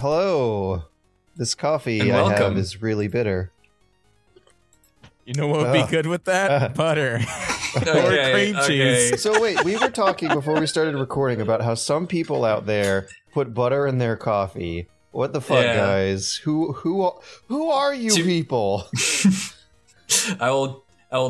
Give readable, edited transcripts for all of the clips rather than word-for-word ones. Hello. This coffee and I have is really bitter. You know what would be good with that? Butter. Or cream cheese. So wait, we were talking before we started recording about how some people out there put butter in their coffee. What the fuck, guys? Who are you people? I will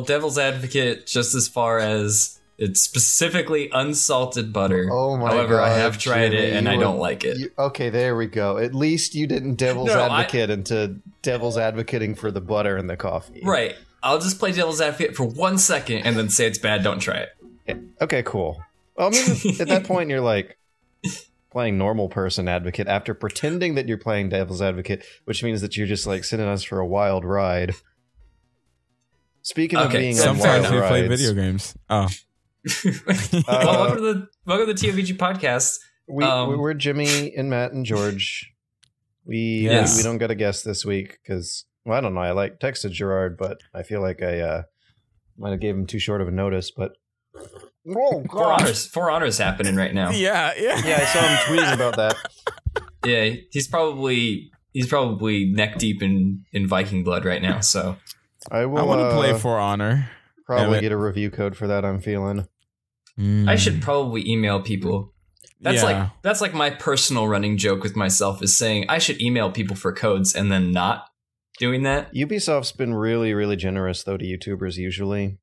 devil's advocate just as far as it's specifically unsalted butter. Oh my God, I have tried Jimmy, it and I don't like it. There we go. At least you didn't devil's advocating for the butter in the coffee. Right. I'll just play devil's advocate for 1 second and then say it's bad. Don't try it. Yeah. Okay, cool. Well, I mean, at that point, you're like playing normal person advocate after pretending that you're playing devil's advocate, which means that you're just like sending us for a wild ride. Speaking of being on wild rides. Sometimes we play video games. Oh. Well, welcome to the TOVG podcast. We're Jimmy and Matt and George. We don't get a guest this week because, well, I don't know. I texted Gerard, but I feel like I might have gave him too short of a notice. But For Honor is happening right now. Yeah. I saw him tweeting about that. Yeah, he's probably neck deep in Viking blood right now. So I want to play For Honor. Probably get a review code for that, I'm feeling. I should probably email people. That's like my personal running joke with myself is saying I should email people for codes and then not doing that. Ubisoft's been really, really generous, though, to YouTubers usually.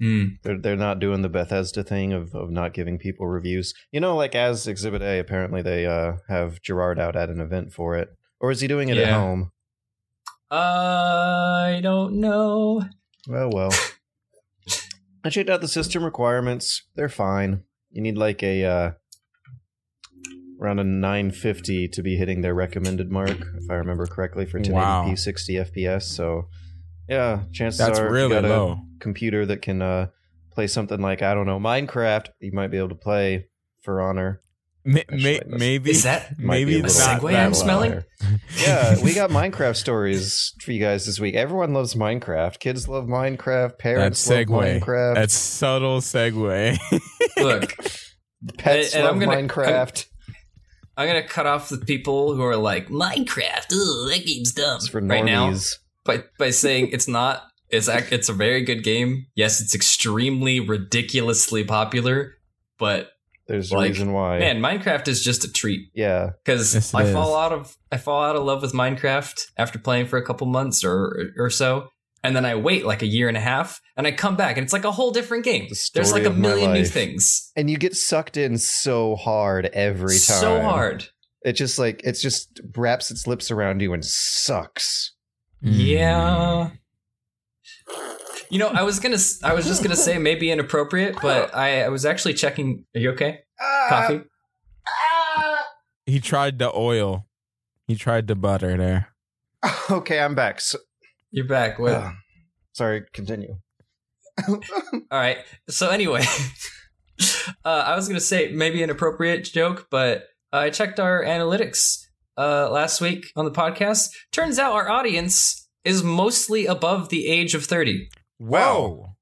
They're not doing the Bethesda thing of not giving people reviews. You know, like as Exhibit A, apparently they have Gerard out at an event for it. Or is he doing it at home? I don't know. Well. I checked out the system requirements. They're fine. You need like a around a 950 to be hitting their recommended mark, if I remember correctly, for 1080p 60 FPS. So, yeah, chances are really you got a computer that can play something like, I don't know, Minecraft. You might be able to play For Honor. Maybe is that maybe a segue I'm smelling? Yeah, we got Minecraft stories for you guys this week. Everyone loves Minecraft. Kids love Minecraft. Parents love Minecraft. That's subtle segue. Look, pets love Minecraft. I'm gonna cut off the people who are like Minecraft. Ooh, that game's dumb for right now. By saying it's not. It's a very good game. Yes, it's extremely ridiculously popular, but. There's a reason why. Man, Minecraft is just a treat. Yeah. Because I fall out of love with Minecraft after playing for a couple months or so. And then I wait like a year and a half and I come back and it's like a whole different game. There's like a million new things. And you get sucked in so hard every time. So hard. It just wraps its lips around you and sucks. Yeah. You know, I was just gonna say maybe inappropriate, but I was actually checking. Are you okay? Coffee. He tried the oil. He tried the butter there. Okay, I'm back. So, you're back. What? Sorry. Continue. All right. So anyway, I was gonna say maybe inappropriate joke, but I checked our analytics last week on the podcast. Turns out our audience is mostly above the age of 30. Wow.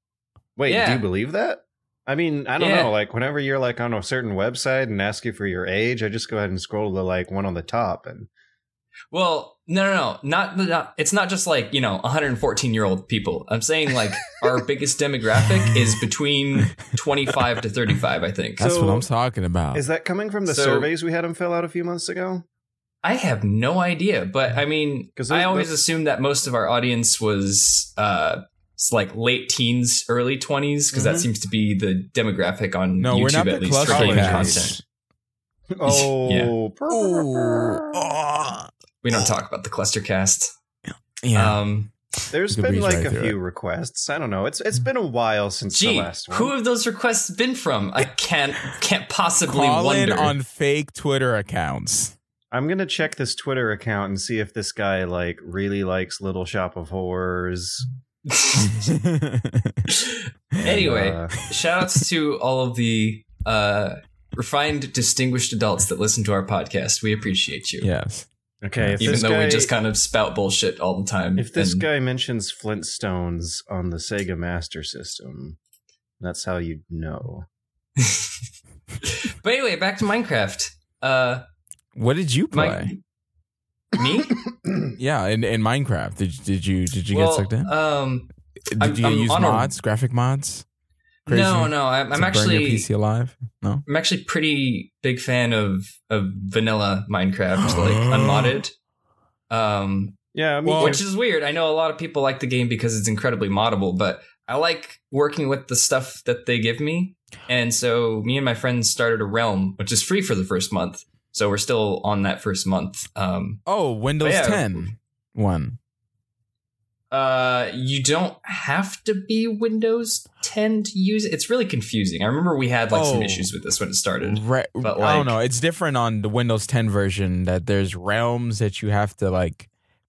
Wait, do you believe that? I mean, I don't know. Like, whenever you're like on a certain website and ask you for your age, I just go ahead and scroll to the one on the top. And well, no, not. It's not just 114-year-old people. I'm saying our biggest demographic is between 25 to 35. I think that's what I'm talking about. Is that coming from the surveys we had them fill out a few months ago? I have no idea, but I mean, I always assumed that most of our audience was. It's like late teens, early 20s, because that seems to be the demographic on YouTube, at least, for gaming content. We don't talk about the Clustercast. Yeah. There's been a few requests. I don't know. It's been a while since the last one. Who have those requests been from? I can't possibly wonder. On fake Twitter accounts. I'm going to check this Twitter account and see if this guy really likes Little Shop of Horrors. Anyway, shoutouts to all of the refined, distinguished adults that listen to our podcast. We appreciate you. Yes. Okay. Even though we just kind of spout bullshit all the time. If this guy mentions Flintstones on the Sega Master System, that's how you know. But anyway, back to Minecraft. What did you play? Me? Yeah, in Minecraft. Did you get sucked in? Did you use mods, graphic mods? Crazy. No. I'm actually burn your PC alive. No, I'm actually pretty big fan of vanilla Minecraft, like unmodded. Yeah, well, which is weird. I know a lot of people like the game because it's incredibly moddable, but I like working with the stuff that they give me. And so me and my friends started a realm, which is free for the first month. So we're still on that first month. Windows 10 one. You don't have to be Windows 10 to use it. It's really confusing. I remember we had some issues with this when it started. Right. But I don't know. It's different on the Windows 10 version that there's realms that you have to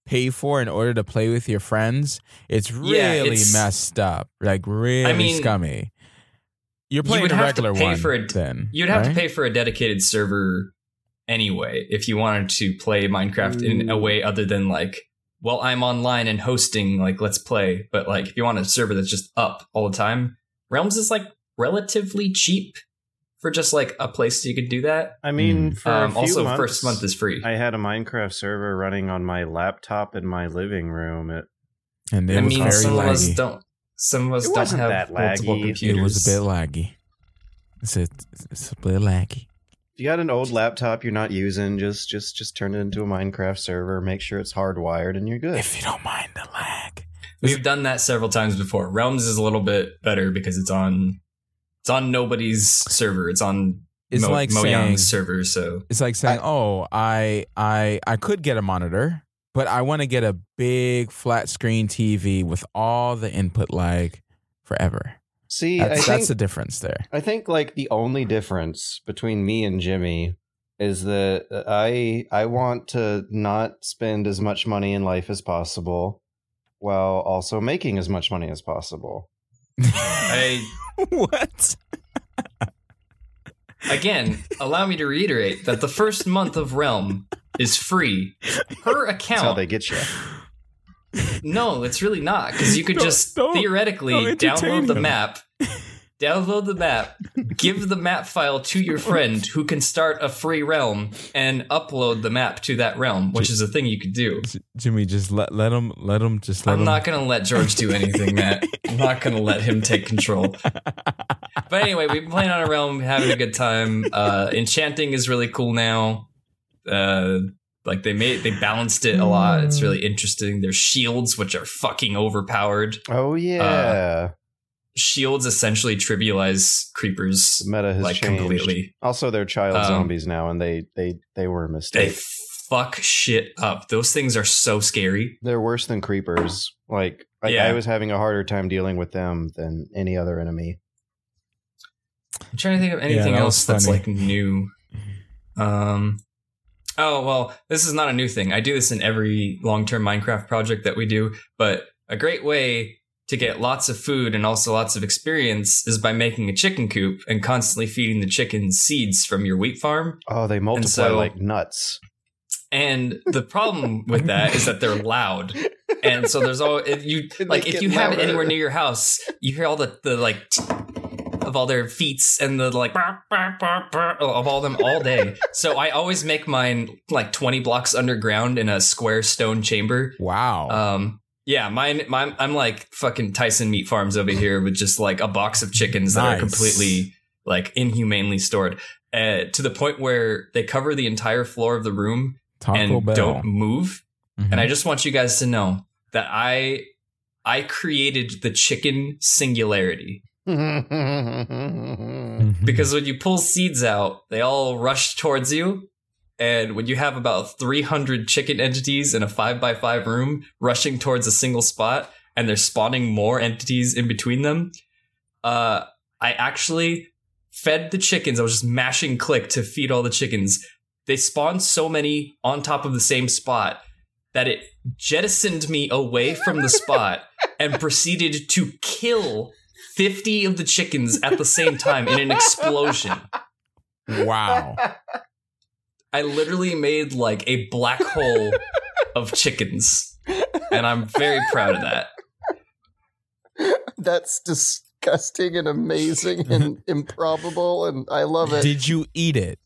pay for in order to play with your friends. It's really messed up. Really scummy. You're playing a regular one. You'd have to pay for a dedicated server anyway if you wanted to play Minecraft in a way other than I'm online and hosting, let's play. But, if you want a server that's just up all the time, Realms is, relatively cheap for just, a place you could do that. I mean, for a few months, first month is free. I had a Minecraft server running on my laptop in my living room. Some of us don't have multiple computers. It was a bit laggy. It's a bit laggy. If you got an old laptop you're not using, just turn it into a Minecraft server, make sure it's hardwired, and you're good. If you don't mind the lag. We've done that several times before. Realms is a little bit better because it's on nobody's server. It's like Mojang's server, so it's like saying, I could get a monitor, but I want to get a big flat screen TV with all the input lag forever. See, that's the difference there. I think the only difference between me and Jimmy is that I want to not spend as much money in life as possible while also making as much money as possible. What? Again, allow me to reiterate that the first month of Realm is free per account. That's how they get you. No, it's really not, because you could theoretically download the map, give the map file to your friend who can start a free realm and upload the map to that realm, which is a thing you could do. Jimmy, just let him. I'm not going to let George do anything, Matt. I'm not going to let him take control. But anyway, we've been playing on a realm, having a good time. Enchanting is really cool now. They balanced it a lot. It's really interesting. There's shields, which are fucking overpowered. Oh, yeah. Shields essentially trivialize creepers. The meta has changed. Completely. Also, they're child zombies now, and they were a mistake. They fuck shit up. Those things are so scary. They're worse than creepers. I was having a harder time dealing with them than any other enemy. I'm trying to think of anything else that's new. Oh, well, this is not a new thing. I do this in every long-term Minecraft project that we do, but a great way to get lots of food and also lots of experience is by making a chicken coop and constantly feeding the chickens seeds from your wheat farm. Oh, they multiply like nuts. And the problem with that is that they're loud. And so there's all if you have it anywhere near your house, you hear all the of all their feats and the burr, burr, burr, burr, of all them all day. So I always make mine 20 blocks underground in a square stone chamber. Wow. Yeah, mine I'm fucking Tyson Meat Farms over here with just a box of chickens that are completely inhumanely stored to the point where they cover the entire floor of the room don't move. Mm-hmm. And I just want you guys to know that I created the chicken singularity. Because when you pull seeds out, they all rush towards you, and when you have about 300 chicken entities in a 5x5 room rushing towards a single spot, and they're spawning more entities in between them, I actually fed the chickens. I was just mashing click to feed all the chickens. They spawned so many on top of the same spot that it jettisoned me away from the spot and proceeded to kill 50 of the chickens at the same time in an explosion. Wow. I literally made a black hole of chickens. And I'm very proud of that. That's disgusting and amazing and improbable, and I love it. Did you eat it?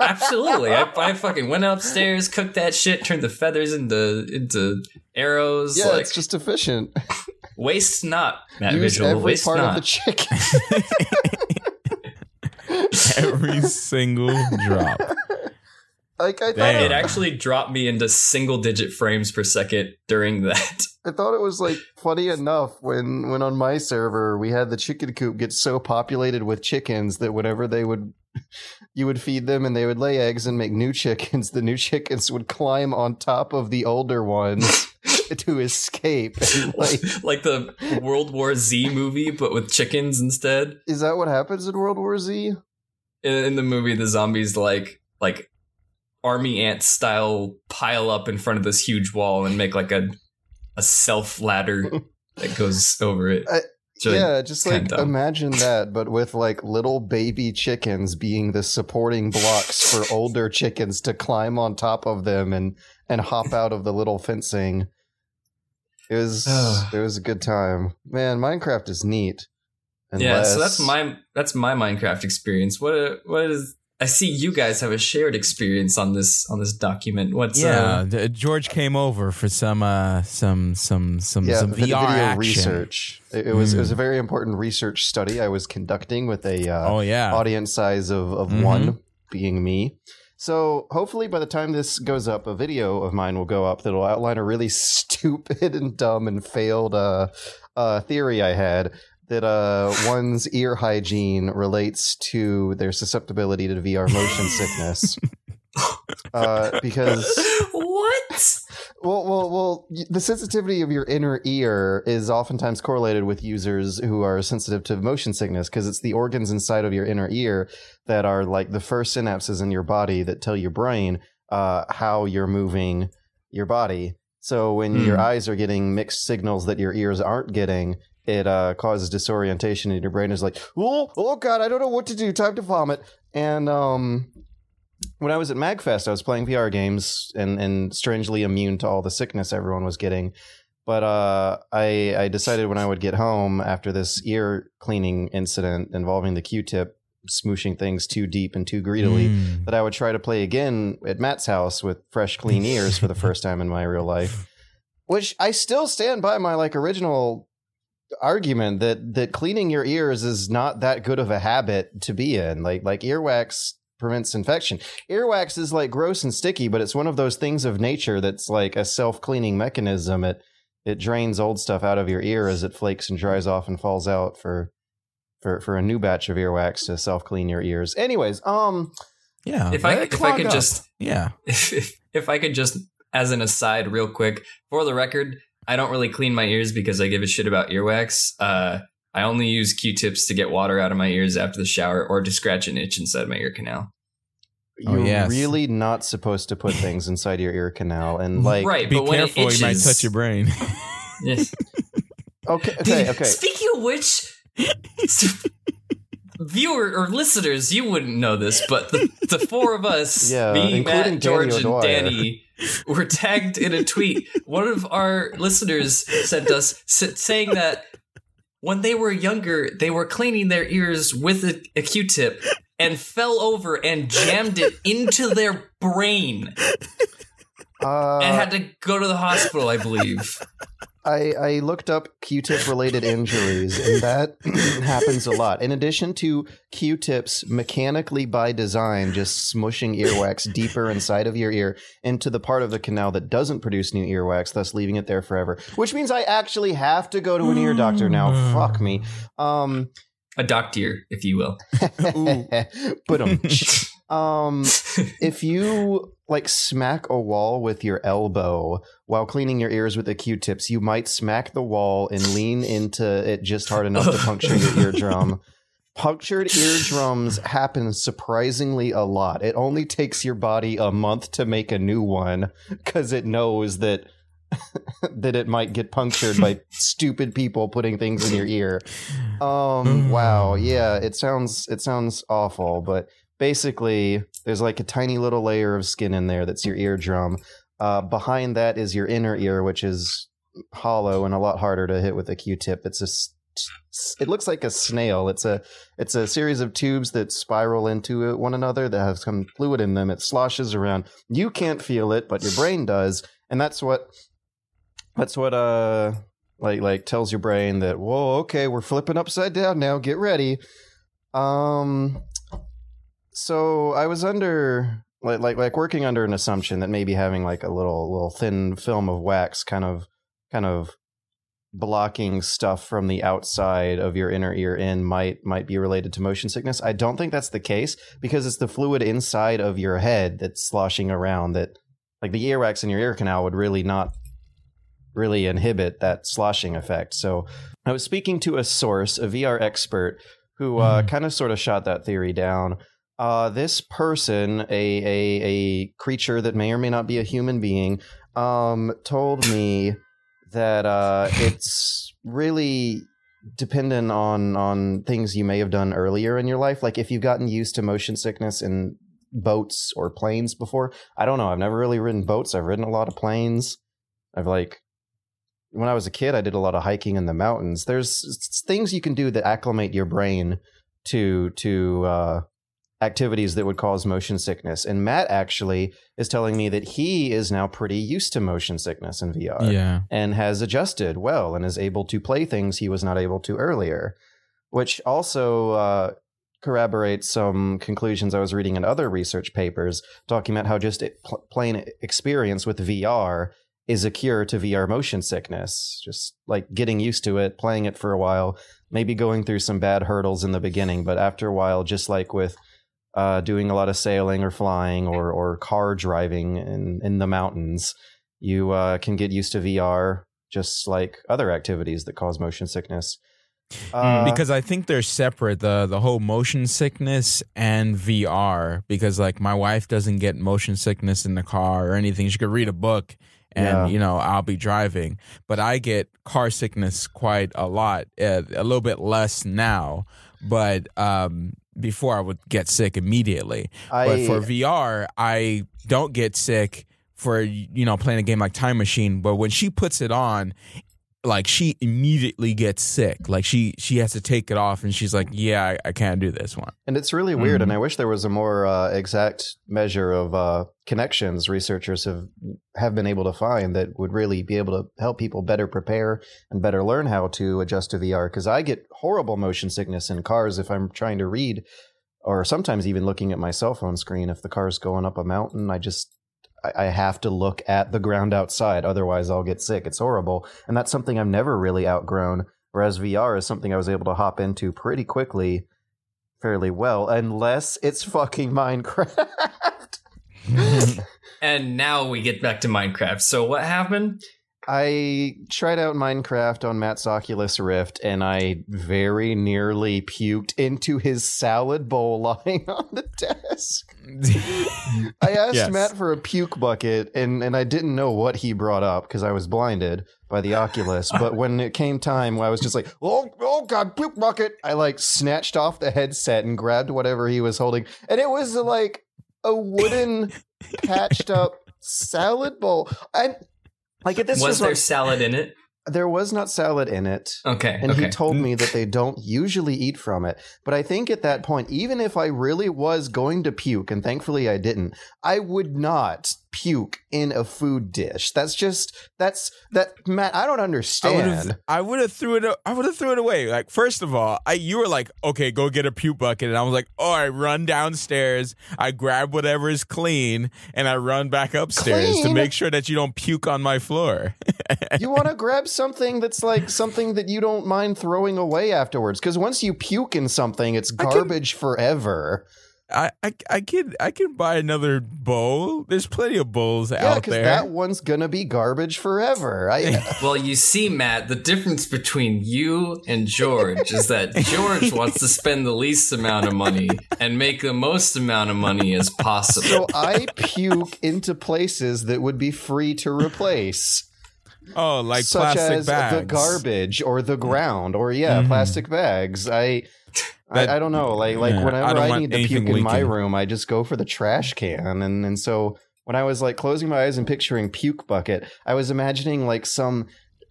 Absolutely. I fucking went upstairs, cooked that shit, turned the feathers into arrows. Yeah, like, it's just efficient. Waste not, Matt Vigil. Every waste part not. Of the chicken. Every single drop. Like I thought it actually dropped me into single digit frames per second during that. I thought it was like funny enough when on my server we had the chicken coop get so populated with chickens that whenever they would you would feed them and they would lay eggs and make new chickens, the new chickens would climb on top of the older ones to escape. And like the World War Z movie, but with chickens instead. Is that what happens in World War Z? In the movie, the zombies like army ant style pile up in front of this huge wall and make like a self ladder that goes over it. Yeah, just like imagine that, but with like little baby chickens being the supporting blocks for older chickens to climb on top of them and hop out of the little fencing. It was a good time. Man, Minecraft is neat. So that's my Minecraft experience. What is? I see you guys have a shared experience on this document. What's George came over for some VR action. Research. It was a very important research study I was conducting with a audience size of one being me. So hopefully by the time this goes up, a video of mine will go up that'll outline a really stupid and dumb and failed theory I had. That one's ear hygiene relates to their susceptibility to VR motion sickness. Because what? Well, the sensitivity of your inner ear is oftentimes correlated with users who are sensitive to motion sickness because it's the organs inside of your inner ear that are like the first synapses in your body that tell your brain how you're moving your body. So when your eyes are getting mixed signals that your ears aren't getting, it causes disorientation and your brain is like, oh God, I don't know what to do. Time to vomit. And when I was at MagFest, I was playing VR games and strangely immune to all the sickness everyone was getting. But I decided when I would get home after this ear cleaning incident involving the Q-tip smooshing things too deep and too greedily that I would try to play again at Matt's house with fresh, clean ears for the first time in my real life, which I still stand by my like original argument that cleaning your ears is not that good of a habit to be in. Like earwax prevents infection. Earwax is like gross and sticky, but it's one of those things of nature that's like a self-cleaning mechanism. It drains old stuff out of your ear as it flakes and dries off and falls out for a new batch of earwax to self-clean your ears. Anyways, yeah. If I could just as an aside real quick, for the record, I don't really clean my ears because I give a shit about earwax. I only use Q-tips to get water out of my ears after the shower or to scratch an itch inside my ear canal. You're really not supposed to put things inside your ear canal. And like, right, be careful, you might touch your brain. Okay. Speaking of which, viewer or listeners, you wouldn't know this, but the four of us, me, Matt, George, and Danny... were tagged in a tweet. One of our listeners sent us saying that when they were younger, they were cleaning their ears with a Q-tip and fell over and jammed it into their brain and had to go to the hospital, I believe. I looked up Q-tip related injuries, and that happens a lot. In addition to Q-tips mechanically by design, just smushing earwax deeper inside of your ear into the part of the canal that doesn't produce new earwax, thus leaving it there forever, which means I actually have to go to an ear doctor now. Fuck me. A doctor, if you will. But if you like smack a wall with your elbow while cleaning your ears with the Q-tips, you might smack the wall and lean into it just hard enough to puncture your eardrum. Punctured eardrums happen surprisingly a lot. It only takes your body a month to make a new one because it knows that that it might get punctured by stupid people putting things in your ear. Wow. Yeah, it sounds awful, but basically there's like a tiny little layer of skin in there that's your eardrum. Behind that is your inner ear, which is hollow and a lot harder to hit with a Q-tip. It's it looks like a snail. It's a series of tubes that spiral into one another that have some fluid in them. It sloshes around. You can't feel it, but your brain does, and that's what tells your brain that, whoa, okay, we're flipping upside down now. Get ready. So I was under like working under an assumption that maybe having like a little thin film of wax kind of blocking stuff from the outside of your inner ear in might be related to motion sickness. I don't think that's the case, because it's the fluid inside of your head that's sloshing around that, like, the earwax in your ear canal would really not really inhibit that sloshing effect. So I was speaking to a source, a VR expert, who kind of sort of shot that theory down. This person, a creature that may or may not be a human being, told me that it's really dependent on things you may have done earlier in your life. Like, if you've gotten used to motion sickness in boats or planes before. I don't know. I've never really ridden boats. I've ridden a lot of planes. When I was a kid, I did a lot of hiking in the mountains. There's things you can do that acclimate your brain to activities that would cause motion sickness. And Matt actually is telling me that he is now pretty used to motion sickness in VR, and has adjusted well and is able to play things he was not able to earlier, which also corroborates some conclusions I was reading in other research papers talking about how just plain experience with VR is a cure to VR motion sickness. Just like getting used to it, playing it for a while, maybe going through some bad hurdles in the beginning, but after a while, just like with doing a lot of sailing or flying or car driving in the mountains, you can get used to VR just like other activities that cause motion sickness. Because I think they're separate, the whole motion sickness and VR, because like my wife doesn't get motion sickness in the car or anything. She could read a book and, you know, I'll be driving, but I get car sickness quite a lot, a little bit less now, but before I would get sick immediately. But for VR, I don't get sick for, you know, playing a game like Time Machine, but when she puts it on, like, she immediately gets sick. Like, she has to take it off, and she's like, yeah, I can't do this one. And it's really weird, and I wish there was a more exact measure of connections researchers have been able to find that would really be able to help people better prepare and better learn how to adjust to VR, because I get horrible motion sickness in cars if I'm trying to read, or sometimes even looking at my cell phone screen. If the car's going up a mountain, I have to look at the ground outside, otherwise I'll get sick. It's horrible. And that's something I've never really outgrown, whereas VR is something I was able to hop into pretty quickly, fairly well, unless it's fucking Minecraft. And now we get back to Minecraft. So what happened? I tried out Minecraft on Matt's Oculus Rift, and I very nearly puked into his salad bowl lying on the desk. I asked Matt for a puke bucket, and I didn't know what he brought up because I was blinded by the Oculus. But when it came time, I was just like, oh God, puke bucket. I like snatched off the headset and grabbed whatever he was holding. And it was like a wooden patched up salad bowl. Was there salad in it? There was not salad in it. Okay. And he told me that they don't usually eat from it. But I think at that point, even if I really was going to puke, and thankfully I didn't, I would not puke in a food dish. Matt, I don't understand. I would have threw it away. Like, first of all, you were like, okay, go get a puke bucket. And I was like, oh, I run downstairs. I grab whatever is clean and I run back upstairs to make sure that you don't puke on my floor. You want to grab something that's like something that you don't mind throwing away afterwards. Because once you puke in something, it's garbage forever. I can buy another bowl. There's plenty of bowls out there. That one's gonna be garbage forever. Well, you see, Matt, the difference between you and George is that George wants to spend the least amount of money and make the most amount of money as possible. So I puke into places that would be free to replace. Oh, like such plastic as bags, the garbage, or the ground, or plastic bags. I don't know. Whenever I need to puke in my room, I just go for the trash can. And so when I was like closing my eyes and picturing puke bucket, I was imagining like some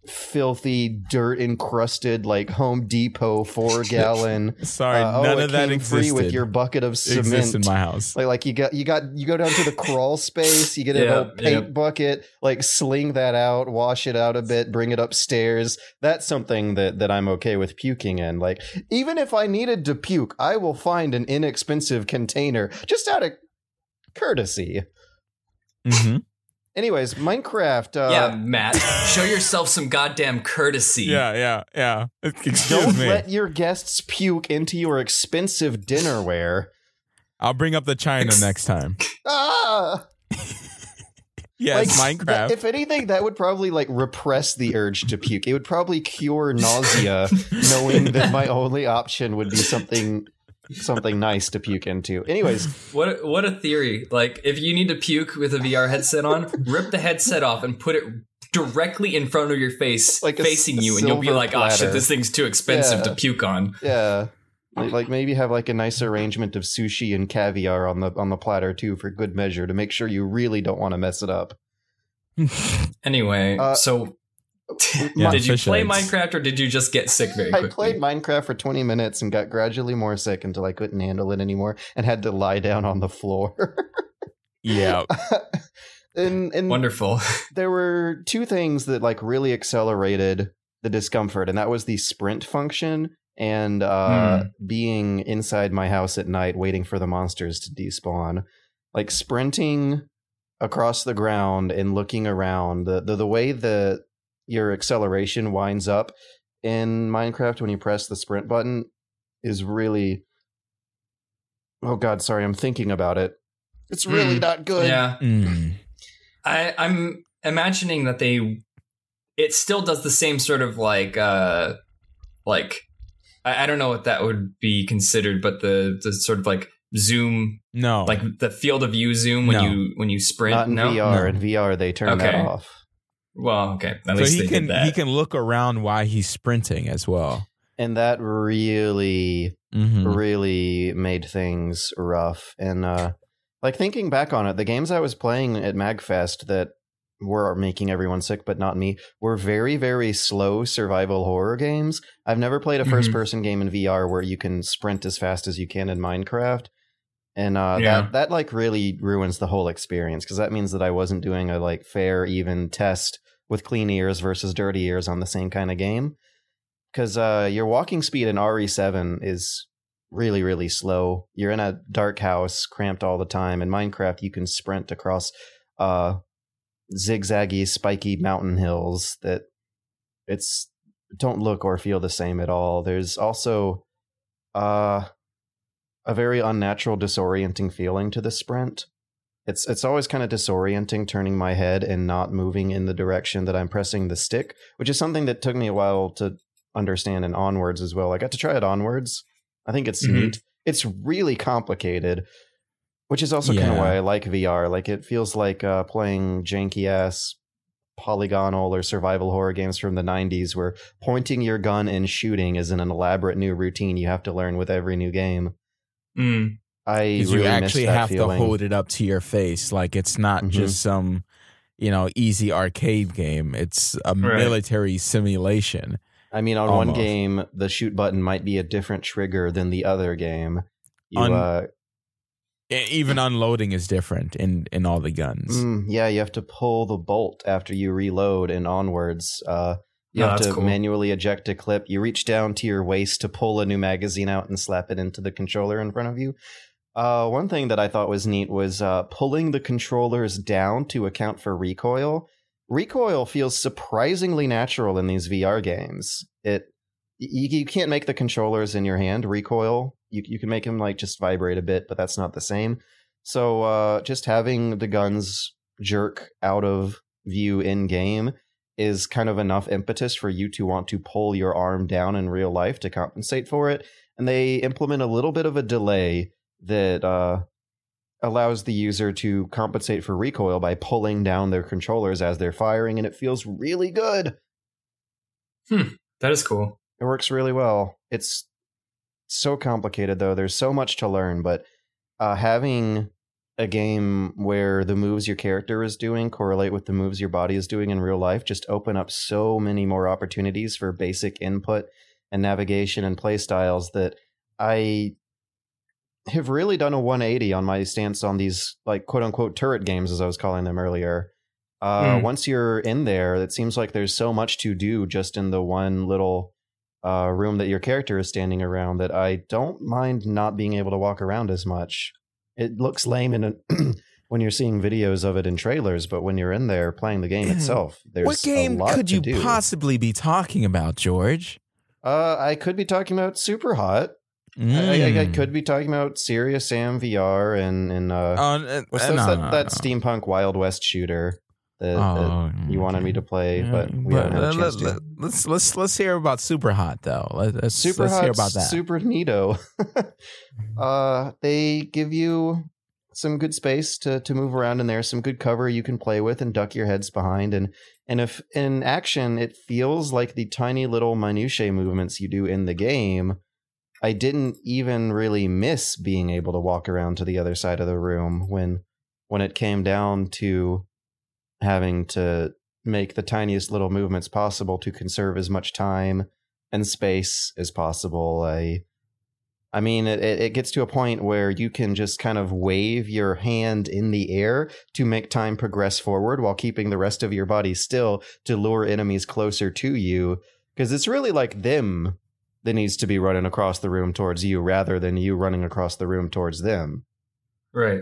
filthy, dirt-encrusted, like, Home Depot 4-gallon. Sorry, none of that existed. Free with your bucket of cement. It exists in my house. Like you go down to the crawl space, you get an old paint bucket, like, sling that out, wash it out a bit, bring it upstairs. That's something that I'm okay with puking in. Like, even if I needed to puke, I will find an inexpensive container just out of courtesy. Mm-hmm. Anyways, Minecraft. Matt, show yourself some goddamn courtesy. Yeah. Excuse me. Don't let your guests puke into your expensive dinnerware. I'll bring up the china next time. Yes, like, Minecraft. If anything, that would probably, like, repress the urge to puke. It would probably cure nausea, knowing that my only option would be something nice to puke into. Anyways, what a theory. Like, if you need to puke with a VR headset on, rip the headset off and put it directly in front of your face, like facing you, and you'll be like, oh shit, this thing's too expensive to puke on. Yeah, like maybe have like a nice arrangement of sushi and caviar on the platter too, for good measure, to make sure you really don't want to mess it up. Anyway, so did you play Minecraft, or did you just get sick very quickly? I played Minecraft for 20 minutes and got gradually more sick until I couldn't handle it anymore and had to lie down on the floor. Yeah. And wonderful. There were two things that, like, really accelerated the discomfort, and that was the sprint function and being inside my house at night waiting for the monsters to despawn. Like, sprinting across the ground and looking around, the way the your acceleration winds up in Minecraft when you press the sprint button is really... Oh God, sorry, I'm thinking about it. It's really not good. Yeah. I'm imagining that it still does the same sort of like I don't know what that would be considered, but the sort of like zoom, no, like the field of view zoom when you sprint. Not in VR. No. In VR they turn that off. Well, okay. At least he can look around while he's sprinting as well, and that really, really made things rough. And like, thinking back on it, the games I was playing at MagFest that were making everyone sick, but not me, were very, very slow survival horror games. I've never played a first-person game in VR where you can sprint as fast as you can in Minecraft, and that like really ruins the whole experience, because that means that I wasn't doing a like fair, even test with clean ears versus dirty ears on the same kind of game, because your walking speed in RE7 is really, really slow. You're in a dark house, cramped all the time. In Minecraft, you can sprint across zigzaggy, spiky mountain hills that don't look or feel the same at all. There's also a very unnatural, disorienting feeling to the sprint. It's always kind of disorienting, turning my head and not moving in the direction that I'm pressing the stick, which is something that took me a while to understand in Onwards as well. I got to try it Onwards. I think it's neat. It's really complicated, which is also kind of why I like VR. Like, it feels like playing janky ass polygonal or survival horror games from the 90s, where pointing your gun and shooting is an elaborate new routine you have to learn with every new game. You actually have to hold it up to your face. Like, it's not just some, easy arcade game. It's a military simulation. I mean, on one game, the shoot button might be a different trigger than the other game. Even unloading is different in all the guns. You have to pull the bolt after you reload in Onwards. You have to manually eject a clip. You reach down to your waist to pull a new magazine out and slap it into the controller in front of you. One thing that I thought was neat was pulling the controllers down to account for recoil. Recoil feels surprisingly natural in these VR games. You can't make the controllers in your hand recoil. You can make them like just vibrate a bit, but that's not the same. So just having the guns jerk out of view in game is kind of enough impetus for you to want to pull your arm down in real life to compensate for it. And they implement a little bit of a delay that allows the user to compensate for recoil by pulling down their controllers as they're firing, and it feels really good. That is cool. It works really well. It's so complicated, though. There's so much to learn, but having a game where the moves your character is doing correlate with the moves your body is doing in real life just open up so many more opportunities for basic input and navigation and play styles that I have really done a 180 on my stance on these, like, quote unquote turret games, as I was calling them earlier. Once you're in there, it seems like there's so much to do just in the one little room that your character is standing around that I don't mind not being able to walk around as much. It looks lame in when you're seeing videos of it in trailers, but when you're in there playing the game itself, there's a lot to do. What game could you possibly be talking about, George? I could be talking about Super Hot. I could be talking about Serious Sam VR and that steampunk Wild West shooter that you wanted me to play, but we haven't had a chance to. Let's hear about Super Hot though. Let's hear about that. Super Neato. They give you some good space to move around in there, some good cover you can play with and duck your heads behind. And if in action, it feels like the tiny little minutiae movements you do in the game, I didn't even really miss being able to walk around to the other side of the room when it came down to having to make the tiniest little movements possible to conserve as much time and space as possible. I mean, it gets to a point where you can just kind of wave your hand in the air to make time progress forward while keeping the rest of your body still to lure enemies closer to you, because it's really like them that needs to be running across the room towards you rather than you running across the room towards them. Right.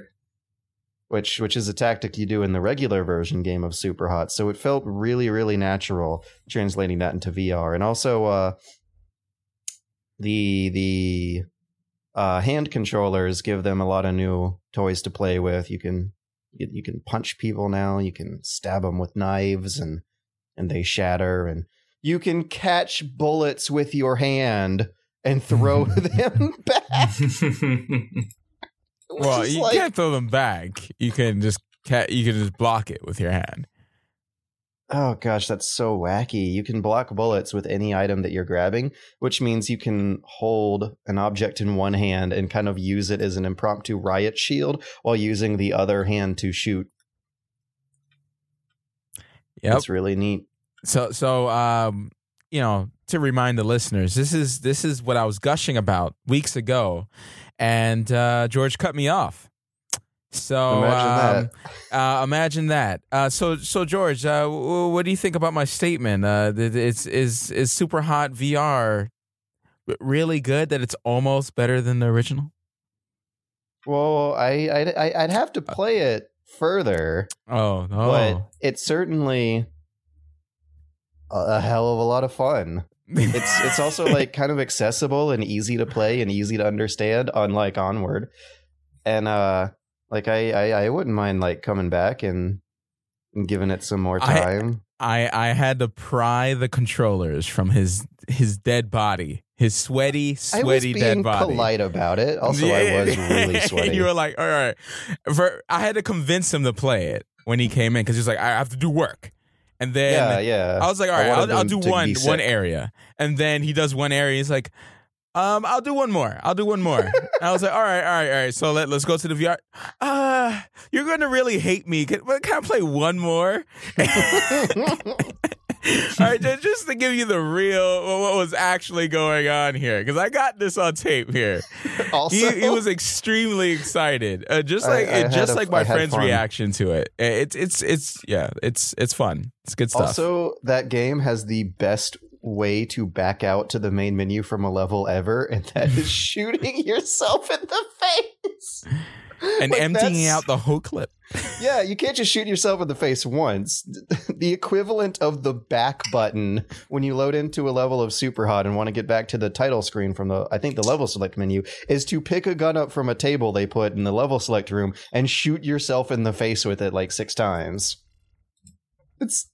Which is a tactic you do in the regular version game of Super Hot. So it felt really, really natural translating that into VR. And also the hand controllers give them a lot of new toys to play with. You can punch people now. You can stab them with knives and they shatter, and you can catch bullets with your hand and throw them back. Well, you can't throw them back. You can just block it with your hand. Oh gosh, that's so wacky. You can block bullets with any item that you're grabbing, which means you can hold an object in one hand and kind of use it as an impromptu riot shield while using the other hand to shoot. Yep. It's really neat. So, you know, to remind the listeners, this is what I was gushing about weeks ago, and George cut me off. So imagine that. So George, what do you think about my statement? Is Super Hot VR really good? That it's almost better than the original? Well, I'd have to play it further. Oh no! But it certainly. A hell of a lot of fun. It's also like kind of accessible and easy to play and easy to understand, unlike Onward. And like I wouldn't mind like coming back and giving it some more time. I had to pry the controllers from his dead body. His sweaty dead body. I was being polite about it. Also, yeah. I was really sweaty. And you were like, all right. I had to convince him to play it when he came in because he was like, I have to do work. And then I was like, all right, I'll do one area. And then he does one area. He's like, I'll do one more. And I was like, all right. So let's go to the VR. You're going to really hate me. Can I play one more? All right, just to give you the real what was actually going on here, because I got this on tape here. Also, he was extremely excited, my friend's reaction to it. It's fun. It's good stuff. Also, that game has the best way to back out to the main menu from a level ever, and that is shooting yourself in the face and like emptying out the whole clip. Yeah, you can't just shoot yourself in the face once. The equivalent of the back button when you load into a level of Super Hot and want to get back to the title screen from the level select menu is to pick a gun up from a table they put in the level select room and shoot yourself in the face with it like 6 times. It's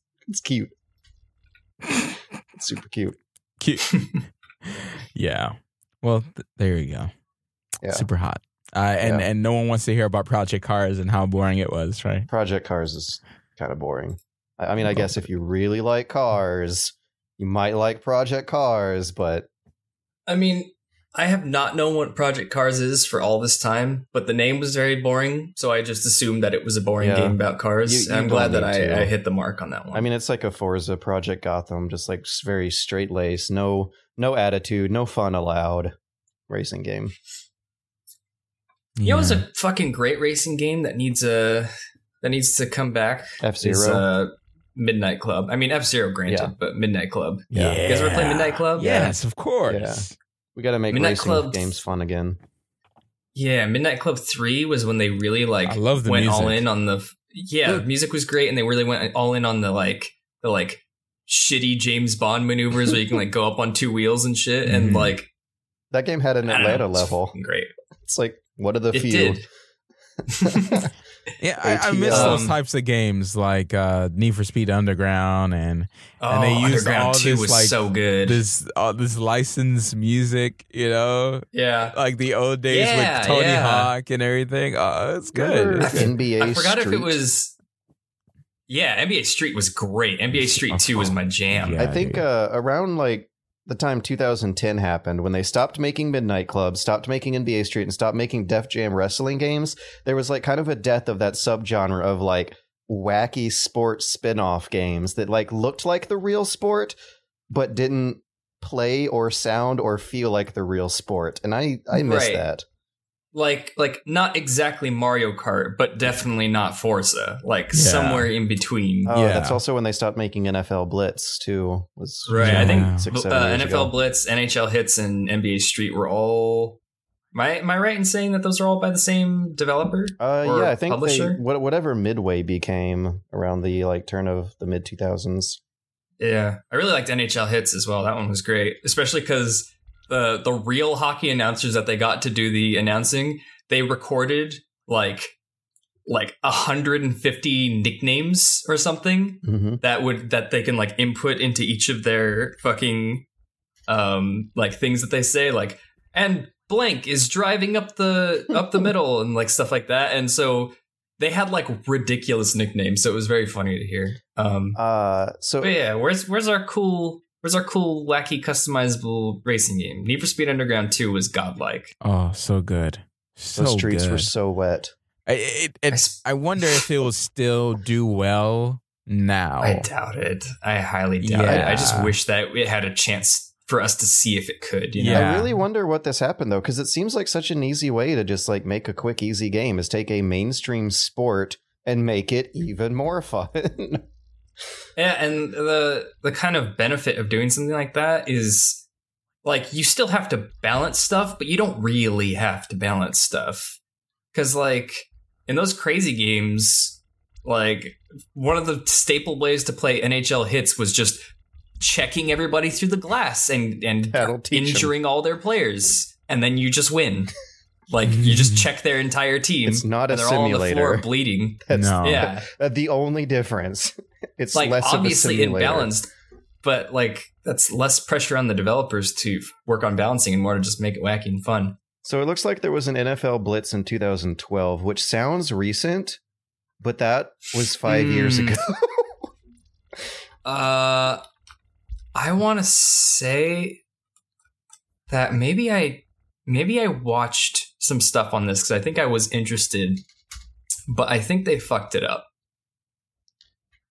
cute. It's super cute. Yeah. Well, there you go. Yeah. Super Hot. And no one wants to hear about Project Cars and how boring it was, right? Project Cars is kind of boring. I mean, I guess if you really like cars, you might like Project Cars, but... I mean, I have not known what Project Cars is for all this time, but the name was very boring, so I just assumed that it was a boring game about cars. And I'm glad that I hit the mark on that one. I mean, it's like a Forza, Project Gotham, just like very straight-laced, no attitude, no fun allowed racing game. Yeah. You know what's a fucking great racing game that needs to come back? F Zero. Midnight Club. I mean, F Zero, granted, but Midnight Club. Yeah. You guys ever play Midnight Club? Yes, of course. Yeah. We got to make Midnight Racing Club games fun again. Yeah, Midnight Club 3 was when they really all in on the... Yeah, the music was great, and they really went all in on the shitty James Bond maneuvers where you can go up on two wheels and shit, and That game had an Atlanta level. Great. It's like, what are the few? It did. Yeah, I miss those types of games like Need for Speed Underground, and they used all this was so good. This licensed music, you know, like the old days with Tony Hawk and everything. Oh, it's good. NBA. I forgot Street. If it was. Yeah, NBA Street was great. NBA Street 2 was my jam. Yeah, I think around the time 2010 happened, when they stopped making Midnight Club, stopped making NBA Street, and stopped making Def Jam wrestling games, there was kind of a death of that subgenre of wacky sports spin-off games that looked like the real sport but didn't play or sound or feel like the real sport. And I miss that. Not exactly Mario Kart, but definitely not Forza. Somewhere in between. Oh, yeah. That's also when they stopped making NFL Blitz, too. I think 6-7 NFL ago. Blitz, NHL Hits, and NBA Street were all... Am I right in saying that those are all by the same developer? I think publisher? Whatever Midway became around the turn of the mid-2000s. Yeah, I really liked NHL Hits as well. That one was great, especially because... The real hockey announcers that they got to do the announcing, they recorded 150 nicknames or something that they can input into each of their fucking things that they say, and blank is driving up the middle and stuff like that. And so they had ridiculous nicknames, so it was very funny to hear. Where's our cool? Where's our cool, wacky, customizable racing game? Need for Speed Underground 2 was godlike. Oh, so good. So those streets were so wet. I wonder if it will still do well now. I doubt it. I highly doubt it. I just wish that it had a chance for us to see if it could. You know? Yeah. I really wonder what this happened, though, because it seems like such an easy way to just make a quick, easy game is take a mainstream sport and make it even more fun. Yeah, and the kind of benefit of doing something like that is, you still have to balance stuff, but you don't really have to balance stuff. Because, in those crazy games, one of the staple ways to play NHL Hits was just checking everybody through the glass and injuring all their players. And then you just win. You just check their entire team. It's not a simulator. They're all on the floor bleeding. That's the only difference. It's less obviously imbalanced, but that's less pressure on the developers to work on balancing and more to just make it wacky and fun. So it looks like there was an NFL Blitz in 2012, which sounds recent, but that was 5 years ago. I want to say that maybe I watched some stuff on this because I think I was interested, but I think they fucked it up.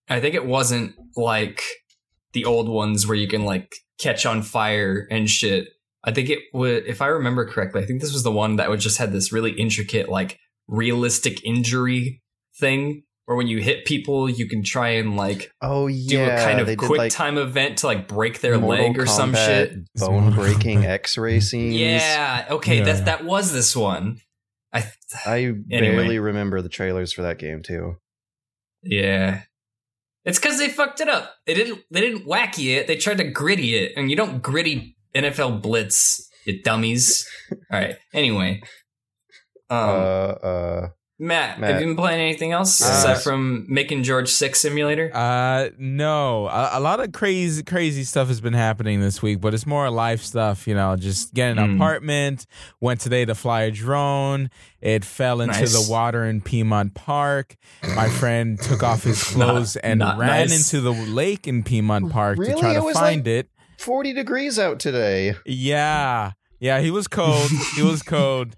I think it wasn't the old ones where you can catch on fire and shit. I think it would, if I remember correctly, I think this was the one that would just had this really intricate realistic injury thing where when you hit people, you can try and do a kind of quick time event to break their leg or some shit. Bone breaking X-ray scenes. Yeah. Okay. Yeah. That was this one. I barely remember the trailers for that game too. Yeah. It's because they fucked it up. They didn't wacky it. They tried to gritty it, and you don't gritty NFL Blitz, you dummies. All right. Anyway, Matt, have you been playing anything else aside from making George 6 Simulator? No. A lot of crazy stuff has been happening this week, but it's more life stuff. You know, just getting an apartment. Went today to fly a drone. It fell into the water in Piedmont Park. My friend took off his clothes and ran into the lake in Piedmont Park to try to find it. 40 degrees out today. Yeah. Yeah, he was cold. He was cold.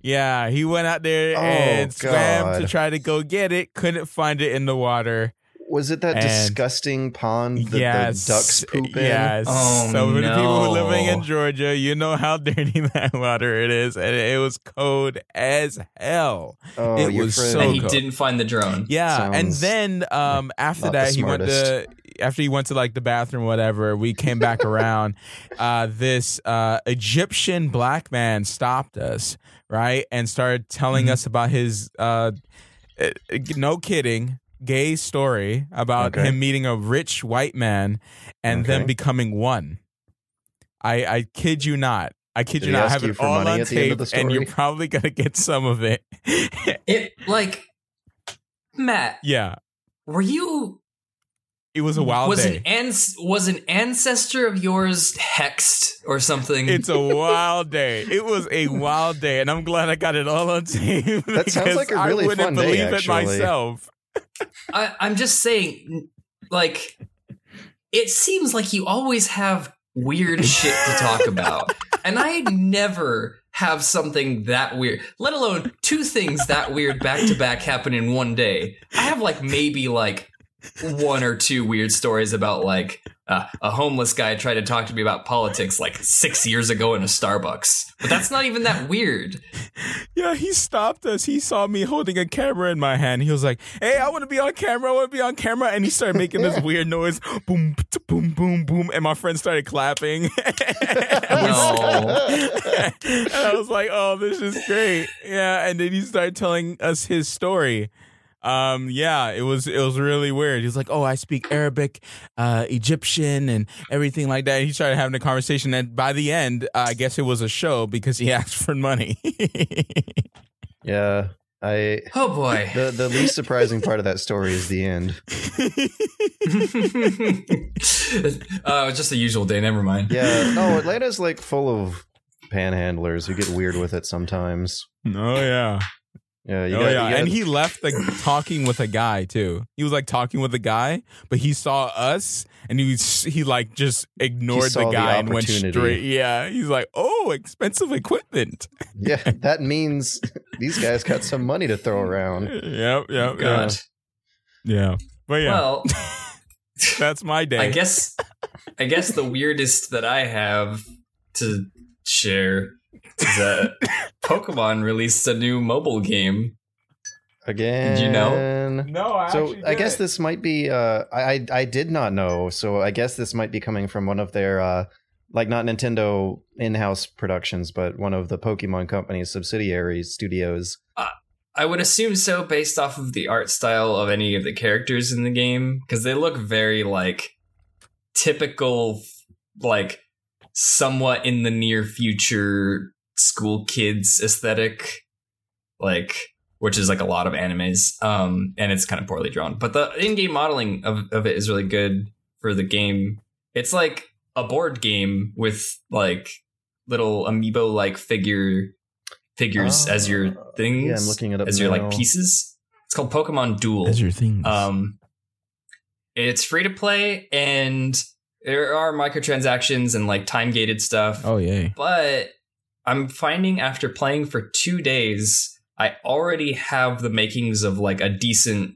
Yeah, he went out there and swam to try to go get it. Couldn't find it in the water. Was it that disgusting pond that the ducks poop in? Yes. Oh, so many people living in Georgia, you know how dirty that water it is. And it was cold as hell. Oh, it was so cold. And he didn't find the drone. Yeah. Sounds and then after that, he went to like the bathroom, whatever. We came back around. This Egyptian black man stopped us, right? And started telling us about his, no kidding, gay story about him meeting a rich white man and them becoming one. I kid you not. I have it all on tape, and you're probably gonna get some of it. Matt. Yeah. Were you? It was a wild day. Was an ancestor of yours hexed or something? It's a wild day. It was a wild day, and I'm glad I got it all on tape. That sounds like a really fun day. I wouldn't believe it myself. I'm just saying, like, it seems like you always have weird shit to talk about, and I never have something that weird, let alone two things that weird back to back happen in one day. I have like maybe like one or two weird stories about like a homeless guy tried to talk to me about politics like 6 years ago in a Starbucks, but that's not even that weird. Yeah, he stopped us. He saw me holding a camera in my hand. He was like, "Hey, I want to be on camera. I want to be on camera." And he started making this weird noise, boom, boom, boom, boom, and my friend started clapping. And I was like, "Oh, this is great." Yeah, and then he started telling us his story. Yeah, it was really weird. He was like, "Oh, I speak Arabic, Egyptian, and everything like that." And he started having a conversation, and by the end, I guess it was a show because he asked for money. Yeah, oh boy. The least surprising part of that story is the end. It's just a usual day. Never mind. Yeah. No, Atlanta's like full of panhandlers who get weird with it sometimes. Oh yeah. Yeah, and he left like talking with a guy too. He was like talking with a guy, but he saw us and he like just ignored the guy and went straight. Yeah, he's like, "Oh, expensive equipment." Yeah, that means these guys got some money to throw around. Yep. God. Yeah, but yeah. Well, that's my day. I guess the weirdest that I have to share. Pokemon released a new mobile game again. Did you know? No, I guess this might be. I did not know, so I guess this might be coming from one of their not Nintendo in-house productions, but one of the Pokemon company's subsidiary studios. I would assume so, based off of the art style of any of the characters in the game, because they look very like typical, like somewhat in the near future school kids aesthetic, like, which is like a lot of animes, and it's kind of poorly drawn, but the in-game modeling of it is really good for the game. It's like a board game with like little amiibo like figures as your things. Yeah, I'm looking it up as now. Your like pieces. It's called Pokemon Duel. As your things. It's free to play, and there are microtransactions and like time gated stuff. Oh yeah, but I'm finding after playing for 2 days, I already have the makings of like a decent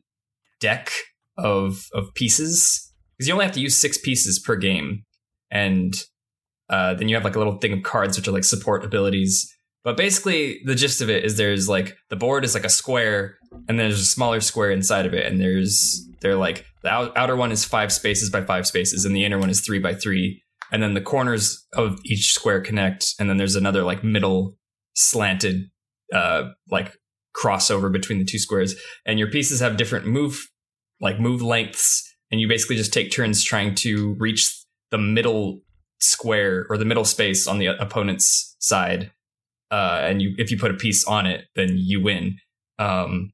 deck of pieces, because you only have to use 6 pieces per game. And then you have like a little thing of cards, which are like support abilities. But basically the gist of it is there's like the board is like a square, and there's a smaller square inside of it. And they're like the outer one is 5 spaces by 5 spaces, and the inner one is 3 by 3. And then the corners of each square connect, and then there's another like middle slanted like crossover between the two squares. And your pieces have different move lengths, and you basically just take turns trying to reach the middle square or the middle space on the opponent's side. And if you put a piece on it, then you win. And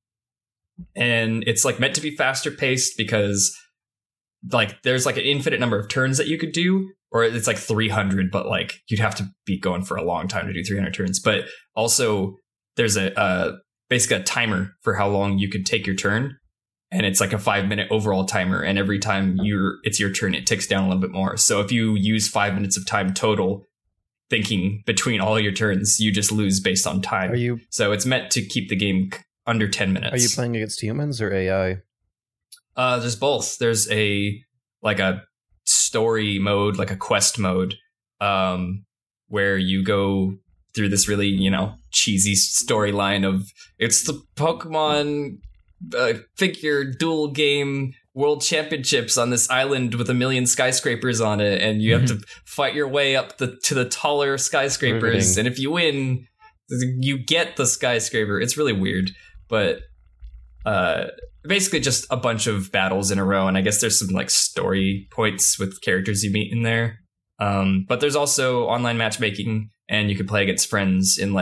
it's like meant to be faster paced, because like there's like an infinite number of turns that you could do. Or it's like 300, but like you'd have to be going for a long time to do 300 turns. But also there's basically a timer for how long you could take your turn. And it's like a 5-minute overall timer. And every time it's your turn, it ticks down a little bit more. So if you use 5 minutes of time total, thinking between all your turns, you just lose based on time. So it's meant to keep the game under 10 minutes. Are you playing against humans or AI? There's both. There's a story mode, like a quest mode, where you go through this really, cheesy storyline of it's the Pokemon figure duel game world championships on this island with 1 million skyscrapers on it, and you have to fight your way up to the taller skyscrapers. And if you win, you get the skyscraper. It's really weird, but basically just a bunch of battles in a row. And I guess there's some story points with characters you meet in there. But there's also online matchmaking, and you can play against friends in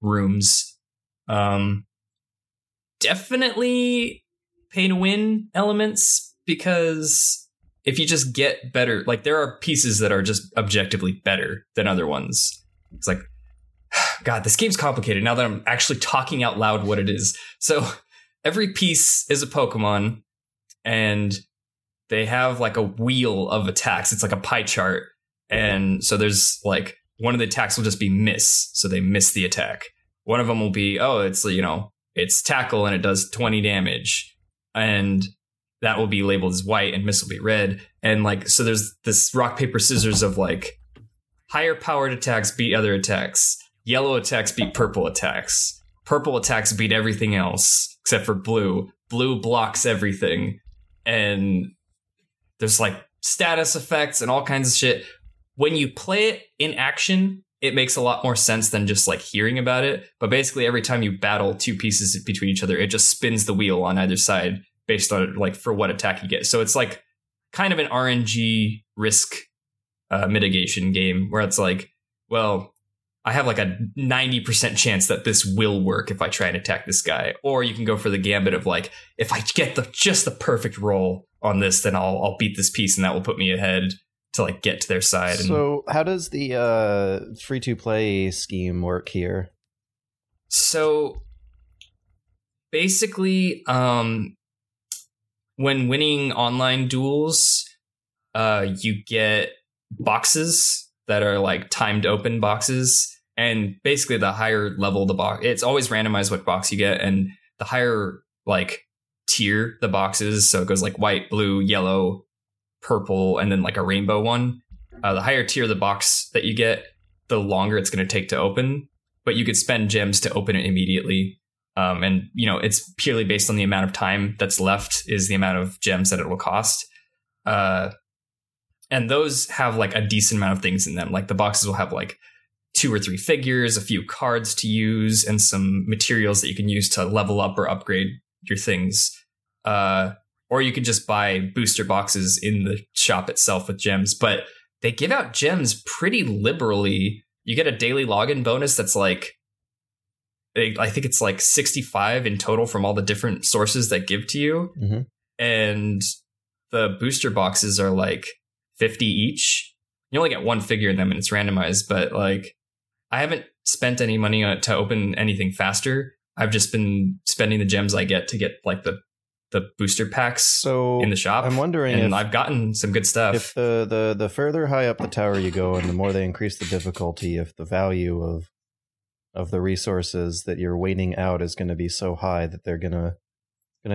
rooms. Definitely pay to win elements, because if you just get better, there are pieces that are just objectively better than other ones. It's like, God, this game's complicated now that I'm actually talking out loud what it is. So every piece is a Pokemon, and they have a wheel of attacks. It's like a pie chart. And so there's one of the attacks will just be miss. So they miss the attack. One of them will be, it's tackle and it does 20 damage. And that will be labeled as white and miss will be red. And so there's this rock, paper, scissors of higher powered attacks beat other attacks. Yellow attacks beat purple attacks. Purple attacks beat everything else except for blue. Blue blocks everything. And there's status effects and all kinds of shit. When you play it in action, it makes a lot more sense than just hearing about it. But basically every time you battle two pieces between each other, it just spins the wheel on either side based on for what attack you get. So it's kind of an RNG risk mitigation game where it's well, I have a 90% chance that this will work if I try and attack this guy. Or you can go for the gambit of if I get just the perfect roll on this, then I'll beat this piece and that will put me ahead to get to their side. So how does the free to play scheme work here? So basically, when winning online duels, you get boxes that are timed open boxes. And basically the higher level the box, it's always randomized what box you get, and the higher tier the box is. So it goes white, blue, yellow, purple, and then a rainbow one. The higher tier the box that you get, the longer it's going to take to open, but you could spend gems to open it immediately. And it's purely based on the amount of time that's left is the amount of gems that it will cost. And those have a decent amount of things in them. The boxes will have 2 or 3 figures, a few cards to use, and some materials that you can use to level up or upgrade your things. Or you can just buy booster boxes in the shop itself with gems, but they give out gems pretty liberally. You get a daily login bonus that's I think it's 65 in total from all the different sources that give to you. Mm-hmm. And the booster boxes are 50 each. You only get one figure in them and it's randomized, but I haven't spent any money on it to open anything faster. I've just been spending the gems I get to get the booster packs in the shop. I'm wondering, and I've gotten some good stuff. If the further high up the tower you go and the more they increase the difficulty, if the value of the resources that you're waiting out is going to be so high that they're gonna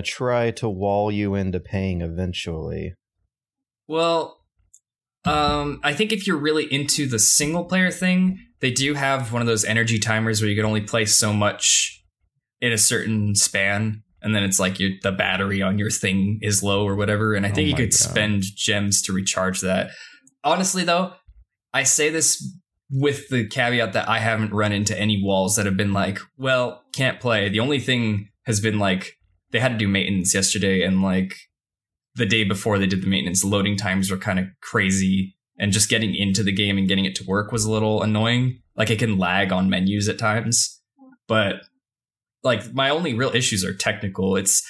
try to wall you into paying eventually. Well, I think if you're really into the single player thing, they do have one of those energy timers where you can only play so much in a certain span. And then it's the battery on your thing is low or whatever. And I think spend gems to recharge that. Honestly, though, I say this with the caveat that I haven't run into any walls that have been can't play. The only thing has been they had to do maintenance yesterday, and the day before they did the maintenance, loading times were kind of crazy, and just getting into the game and getting it to work was a little annoying. It can lag on menus at times, but my only real issues are technical. It's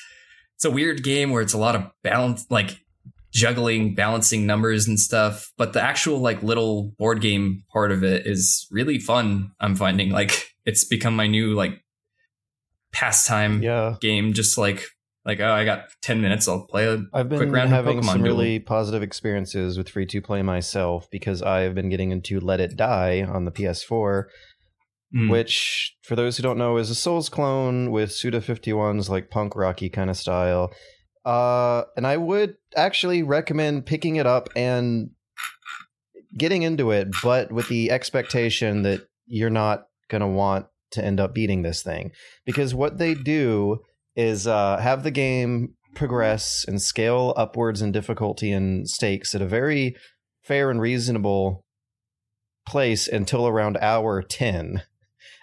a weird game where it's a lot of balance, juggling, balancing numbers and stuff. But the actual little board game part of it is really fun. I'm finding it's become my new pastime game. Just Like, oh, I got 10 minutes. I'll play a quick round of Pokemon Duel. I've been having some really positive experiences with free-to-play myself because I've been getting into Let It Die on the PS4, which, for those who don't know, is a Souls clone with Suda51's, like, punk rocky kind of style. And I would actually recommend picking it up and getting into it, but with the expectation that you're not going to want to end up beating this thing. Because what they do is have the game progress and scale upwards in difficulty and stakes at a very fair and reasonable place until around hour 10,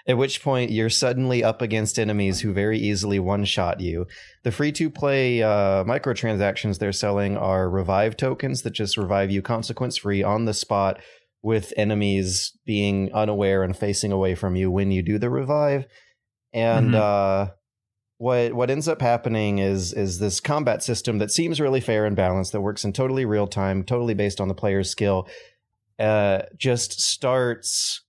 at which point you're suddenly up against enemies who very easily one-shot you. The free-to-play microtransactions they're selling are revive tokens that just revive you consequence-free on the spot, with enemies being unaware and facing away from you when you do the revive. And what ends up happening is this combat system that seems really fair and balanced, that works in totally real time, totally based on the player's skill, just starts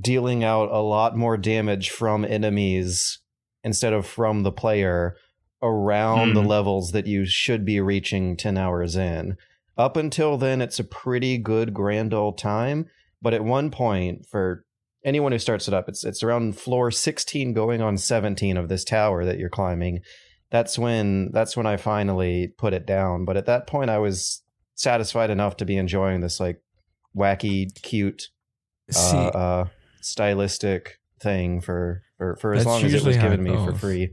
dealing out a lot more damage from enemies instead of from the player around the levels that you should be reaching 10 hours in. Up until then, it's a pretty good grand old time. But at one point, for anyone who starts it up, it's around floor 16 going on 17 of this tower that you're climbing. That's when I finally put it down. But at that point, I was satisfied enough to be enjoying this, like, wacky, cute, stylistic thing for as long as it was given me for free.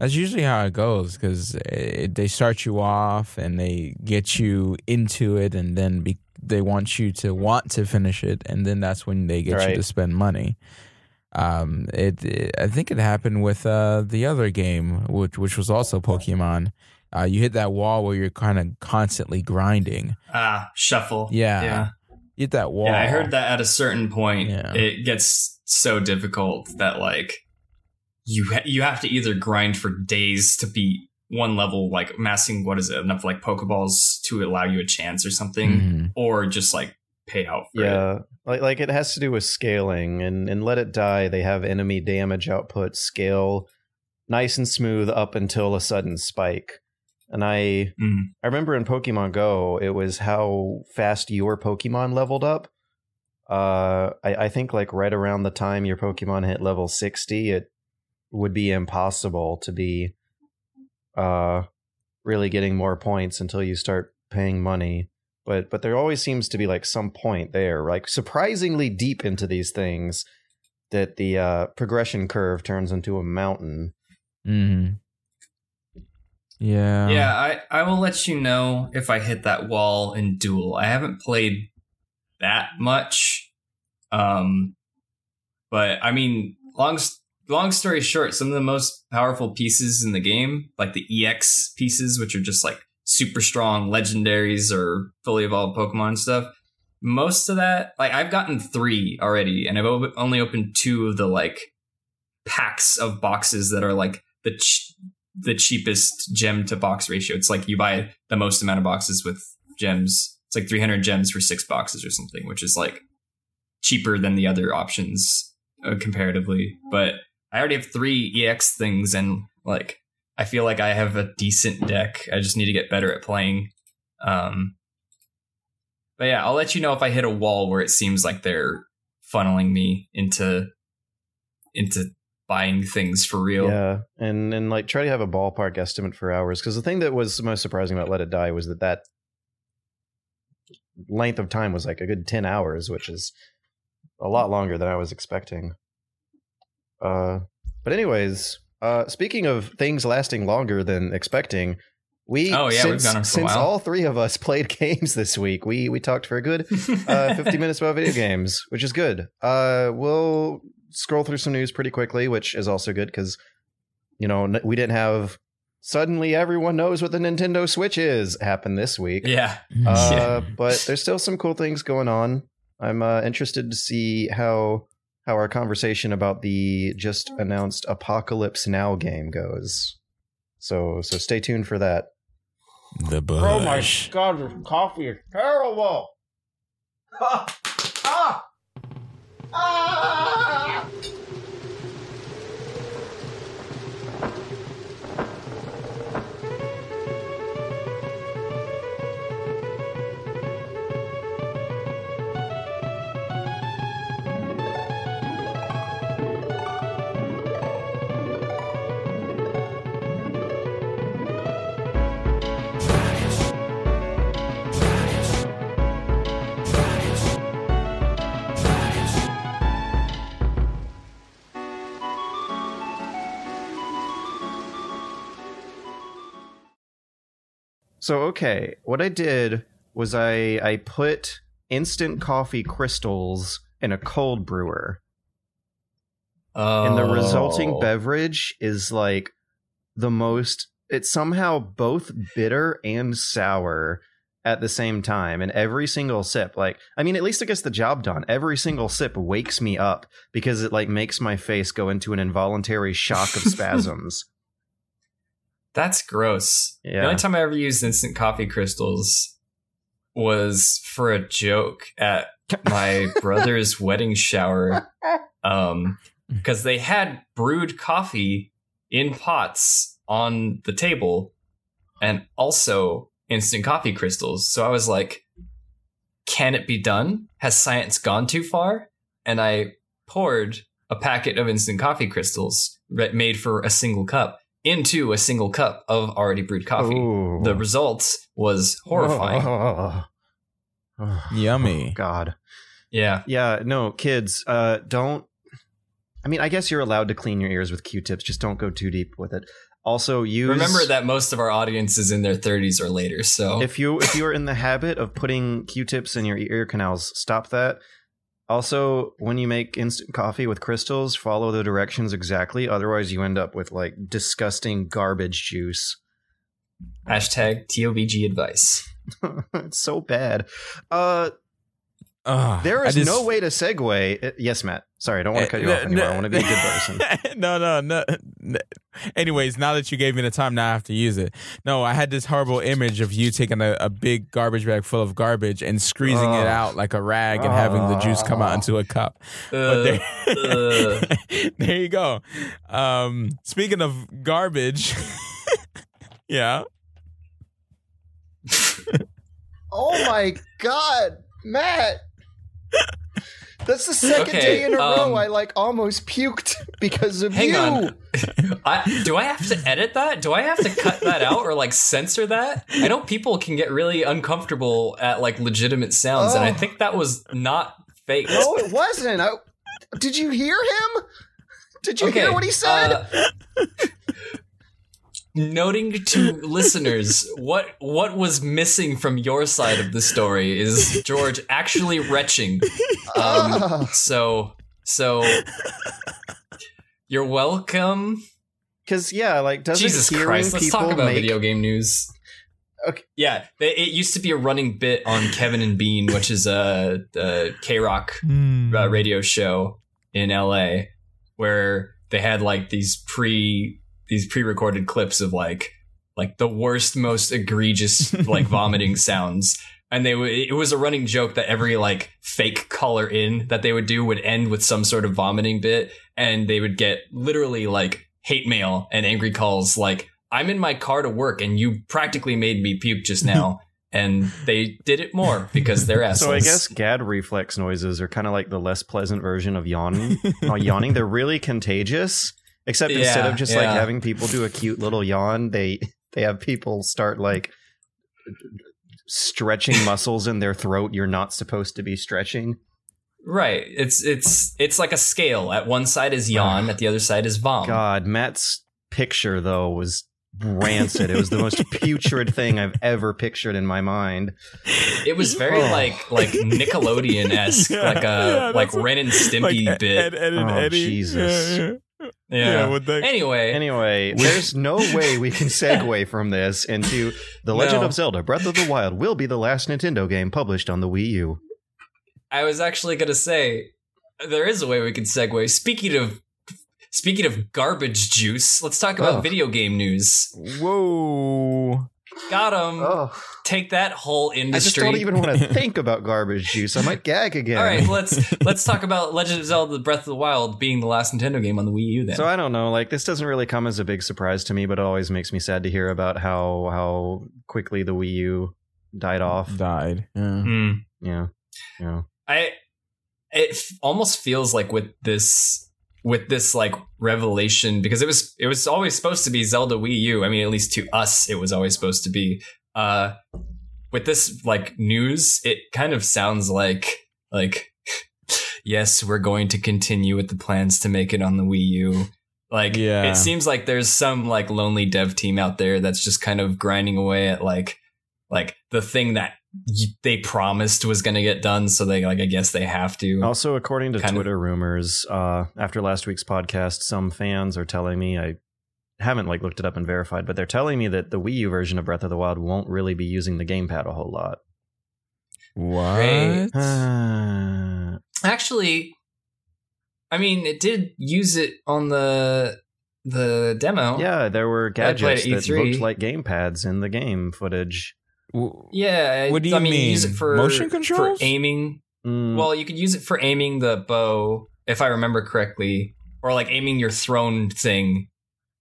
That's usually how it goes, because they start you off and they get you into it, and then they want you to want to finish it, and then that's when they get you to spend money. I think it happened with the other game, which was also Pokemon. You hit that wall where you're kind of constantly grinding. Shuffle. Yeah. You hit that wall. Yeah, I heard that at a certain point, it gets so difficult that, like, you have to either grind for days to beat one level, like amassing, what is it, enough like Pokeballs to allow you a chance or something, or just like pay out for it. Like it has to do with scaling, and Let It Die, they have enemy damage output scale nice and smooth up until a sudden spike. And I remember in Pokemon Go, it was how fast your Pokemon leveled up. I think like right around the time your Pokemon hit level 60, it would be impossible to be really getting more points until you start paying money. But there always seems to be like some point there, like surprisingly deep into these things, that the progression curve turns into a mountain. Yeah, I will let you know if I hit that wall in Duel. I haven't played that much. But I mean, long story short, some of the most powerful pieces in the game, like the EX pieces, which are just like super strong legendaries or fully evolved Pokemon stuff, most of that, like, I've gotten 3 already, and I've only opened 2 of the, like, packs of boxes that are like the cheapest gem to box ratio. It's like you buy the most amount of boxes with gems. It's like 300 gems for 6 boxes or something, which is like cheaper than the other options comparatively. But I already have 3 EX things, and like I feel like I have a decent deck. I just need to get better at playing. But yeah, I'll let you know if I hit a wall where it seems like they're funneling me into buying things for real. Yeah, and like try to have a ballpark estimate for hours, because the thing that was most surprising about Let It Die was that length of time was like a good 10 hours, which is a lot longer than I was expecting. But anyways, speaking of things lasting longer than expecting, since all 3 of us played games this week, we talked for a good 50 minutes about video games, which is good. We'll scroll through some news pretty quickly, which is also good because, you know, we didn't have suddenly everyone knows what the Nintendo Switch is happen this week. But there's still some cool things going on. I'm interested to see how our conversation about the just announced Apocalypse Now game goes. So stay tuned for that. The bush. Oh my God, this coffee is terrible. Ah! Ah! Ah! So, okay, what I did was I put instant coffee crystals in a cold brewer. Oh. And the resulting beverage is like the most... It's somehow both bitter and sour at the same time. And every single sip, like, I mean, at least it gets the job done. Every single sip wakes me up because it like makes my face go into an involuntary shock of spasms. That's gross. Yeah. The only time I ever used instant coffee crystals was for a joke at my brother's wedding shower. Because they had brewed coffee in pots on the table and also instant coffee crystals. So I was like, can it be done? Has science gone too far? And I poured a packet of instant coffee crystals made for a single cup into a single cup of already brewed coffee. Ooh. The result was horrifying. Oh, yummy. Oh, God. Yeah. Yeah. No, kids, don't. I mean, I guess you're allowed to clean your ears with Q-tips. Just don't go too deep with it. Also, remember that most of our audience is in their 30s or later. So if you are in the habit of putting Q-tips in your ear canals, stop that. Also, when you make instant coffee with crystals, follow the directions exactly. Otherwise, you end up with like disgusting garbage juice. Hashtag TOVG advice. It's so bad. There is no way to segue. Yes, Matt. Sorry, I don't want to cut you off anymore. I want to be a good person. No. Anyways, now that you gave me the time, now I have to use it. No, I had this horrible image of you taking a big garbage bag full of garbage and squeezing it out like a rag and having the juice come out into a cup. But there you go. Speaking of garbage. Yeah. Oh, my God. Matt, that's the second day in a row I like almost puked because of you. On. Do I have to edit that? Do I have to cut that out or like censor that? I know people can get really uncomfortable at like legitimate sounds, and I think that was not fake. No, it wasn't. Did you hear him? Did you hear what he said? Noting to listeners, what was missing from your side of the story is George actually retching. So you're welcome. Because like doesn't Jesus Christ, let's talk about video game news. Okay, yeah, it used to be a running bit on Kevin and Bean, which is a K-Rock radio show in L.A. where they had like these pre-recorded clips of like the worst, most egregious like vomiting sounds, and it was a running joke that every like fake caller in that they would do would end with some sort of vomiting bit, and they would get literally like hate mail and angry calls like, I'm in my car to work and you practically made me puke just now. And they did it more because they're assholes. So I guess gag reflex noises are kind of like the less pleasant version of yawning. They're really contagious. Except instead of just like having people do a cute little yawn, they have people start like stretching muscles in their throat you're not supposed to be stretching. Right. It's like a scale. At one side is yawn, at the other side is vom. God, Matt's picture though was rancid. It was the most putrid thing I've ever pictured in my mind. It was very like Nickelodeon-esque, like Ren and Stimpy like bit. Ed and Eddie. Jesus. Yeah. Yeah. Anyway, there's no way we can segue from this into The Legend of Zelda Breath of the Wild will be the last Nintendo game published on the Wii U. I was actually going to say there is a way we can segue. Speaking of garbage juice, let's talk about video game news. Whoa. Got him. Oh. Take that whole industry. I just don't even want to think about garbage juice. I might gag again. All right, let's talk about Legend of Zelda Breath of the Wild being the last Nintendo game on the Wii U then. So I don't know, like this doesn't really come as a big surprise to me, but it always makes me sad to hear about how quickly the Wii U died off. Yeah. Mm. Yeah. It almost feels like with this like revelation, because it was always supposed to be Zelda Wii U. I mean, at least to us, it was always supposed to be. With this like news, it kind of sounds like yes, we're going to continue with the plans to make it on the Wii U. Like, it seems like there's some like lonely dev team out there that's just kind of grinding away at like like the thing that they promised was going to get done. So they, like, I guess they have to. Also, according to Twitter rumors, after last week's podcast, some fans are telling me, I haven't like looked it up and verified, but they're telling me that the Wii U version of Breath of the Wild won't really be using the gamepad a whole lot. What? Actually, I mean, it did use it on the demo. Yeah, there were gadgets that looked like gamepads in the game footage. Yeah, what do you mean? Use it for motion controls? For aiming. Well, you could use it for aiming the bow, if I remember correctly, or like aiming your throne thing.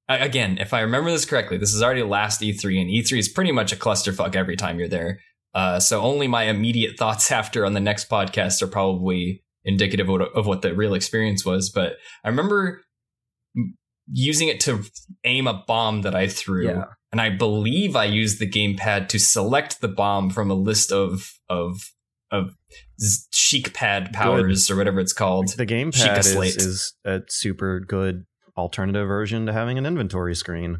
Again, if I remember this correctly, this is already last E3, and E3 is pretty much a clusterfuck every time you're there. So only my immediate thoughts after on the next podcast are probably indicative of what the real experience was. But I remember using it to aim a bomb that I threw. Yeah. And I believe I used the gamepad to select the bomb from a list of chic pad powers or whatever it's called. The gamepad is a super good alternative version to having an inventory screen.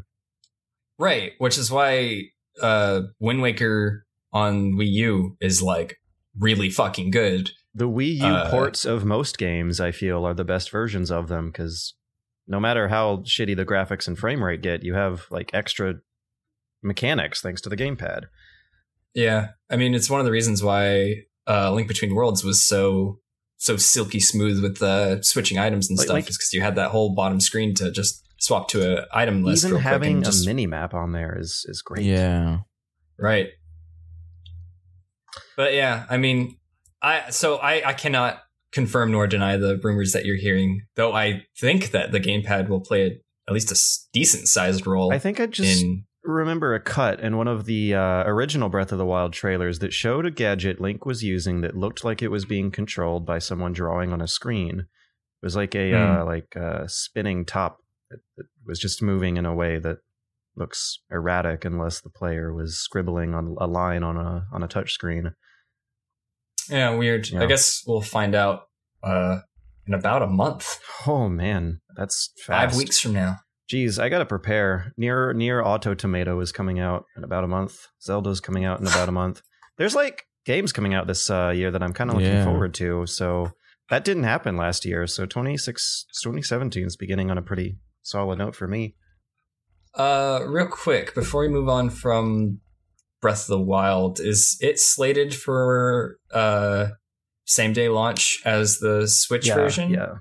Right. Which is why Wind Waker on Wii U is like really fucking good. The Wii U ports of most games, I feel, are the best versions of them because no matter how shitty the graphics and frame rate get, you have like extra mechanics thanks to the gamepad. Yeah, I mean, it's one of the reasons why Link Between Worlds was so silky smooth with the switching items and stuff, is because you had that whole bottom screen to just swap to an item list. Even having a mini map on there is great. Yeah, right. But yeah, I mean, I cannot confirm nor deny the rumors that you're hearing, though I think that the gamepad will play at least a decent sized role. I think I just remember a cut in one of the original Breath of the Wild trailers that showed a gadget Link was using that looked like it was being controlled by someone drawing on a screen. It was like a spinning top that was just moving in a way that looks erratic unless the player was scribbling on a line on a touch screen. Yeah, weird. Yeah. I guess we'll find out in about a month. Oh, man, that's fast. 5 weeks from now. Geez, I got to prepare. Near Auto Tomato is coming out in about a month. Zelda's coming out in about a month. There's like games coming out this year that I'm kind of looking forward to. So that didn't happen last year. So 2017 is beginning on a pretty solid note for me. Real quick, before we move on from Breath of the Wild, is it slated for same day launch as the Switch version? Yeah.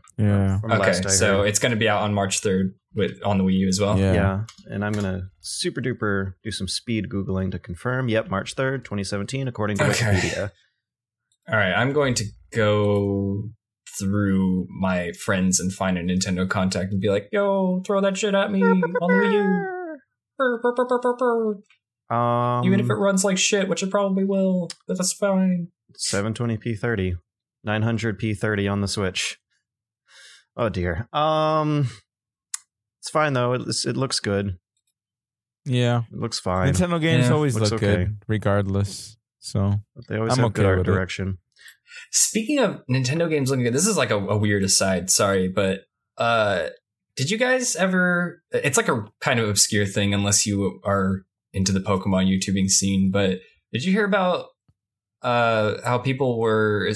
Okay, so it's going to be out on March 3rd on the Wii U as well. Yeah. And I'm going to super duper do some speed Googling to confirm. Yep, March 3rd, 2017, according to Wikipedia. All right, I'm going to go through my friends and find a Nintendo contact and be like, yo, throw that shit at me on the Wii U. Even if it runs like shit, which it probably will, but that's fine. 720p 30, 900p 30 on the Switch. Oh dear. It's fine though. It looks good. Yeah, it looks fine. Nintendo games always look good, regardless. So they always have good art direction. Speaking of Nintendo games looking good, this is like a weird aside. Sorry, but did you guys ever? It's like a kind of obscure thing, unless you are into the Pokemon YouTubing scene, but did you hear about how people were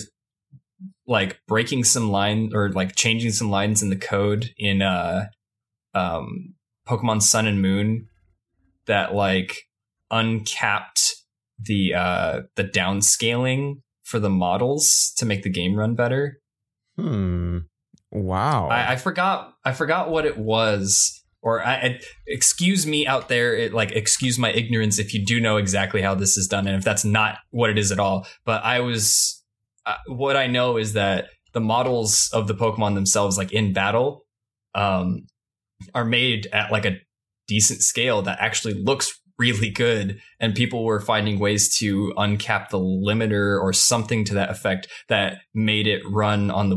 like breaking some line or like changing some lines in the code in Pokemon Sun and Moon that like uncapped the downscaling for the models to make the game run better? Wow. I forgot what it was. Or excuse me out there, excuse my ignorance if you do know exactly how this is done and if that's not what it is at all. But what I know is that the models of the Pokemon themselves, like in battle, are made at like a decent scale that actually looks really good. And people were finding ways to uncap the limiter or something to that effect that made it run on the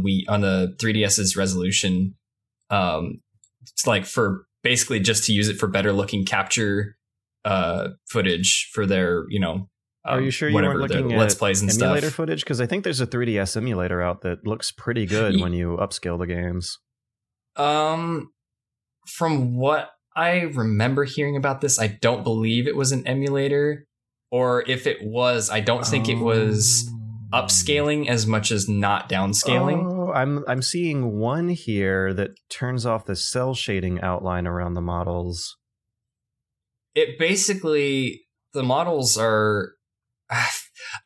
3DS's resolution. It's like for basically just to use it for better looking capture footage for their, you know, are you sure you weren't looking at Let's Plays and emulator stuff. Footage? Because I think there's a 3DS emulator out that looks pretty good when you upscale the games. From what I remember hearing about this, I don't believe it was an emulator. Or if it was, I don't think it was upscaling as much as not downscaling. Oh, I'm seeing one here that turns off the cell shading outline around the models. It basically, the models are,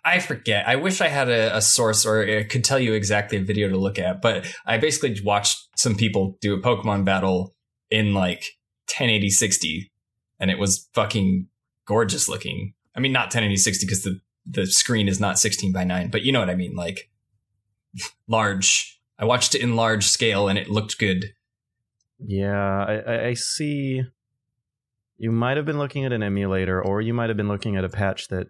I forget. I wish I had a source or I could tell you exactly a video to look at, but I basically watched some people do a Pokemon battle in like 1080-60 and it was fucking gorgeous looking. I mean, not 1080-60 because the screen is not 16:9, but you know what I mean? Like large, I watched it in large scale and it looked good. Yeah, I see. You might have been looking at an emulator, or you might have been looking at a patch that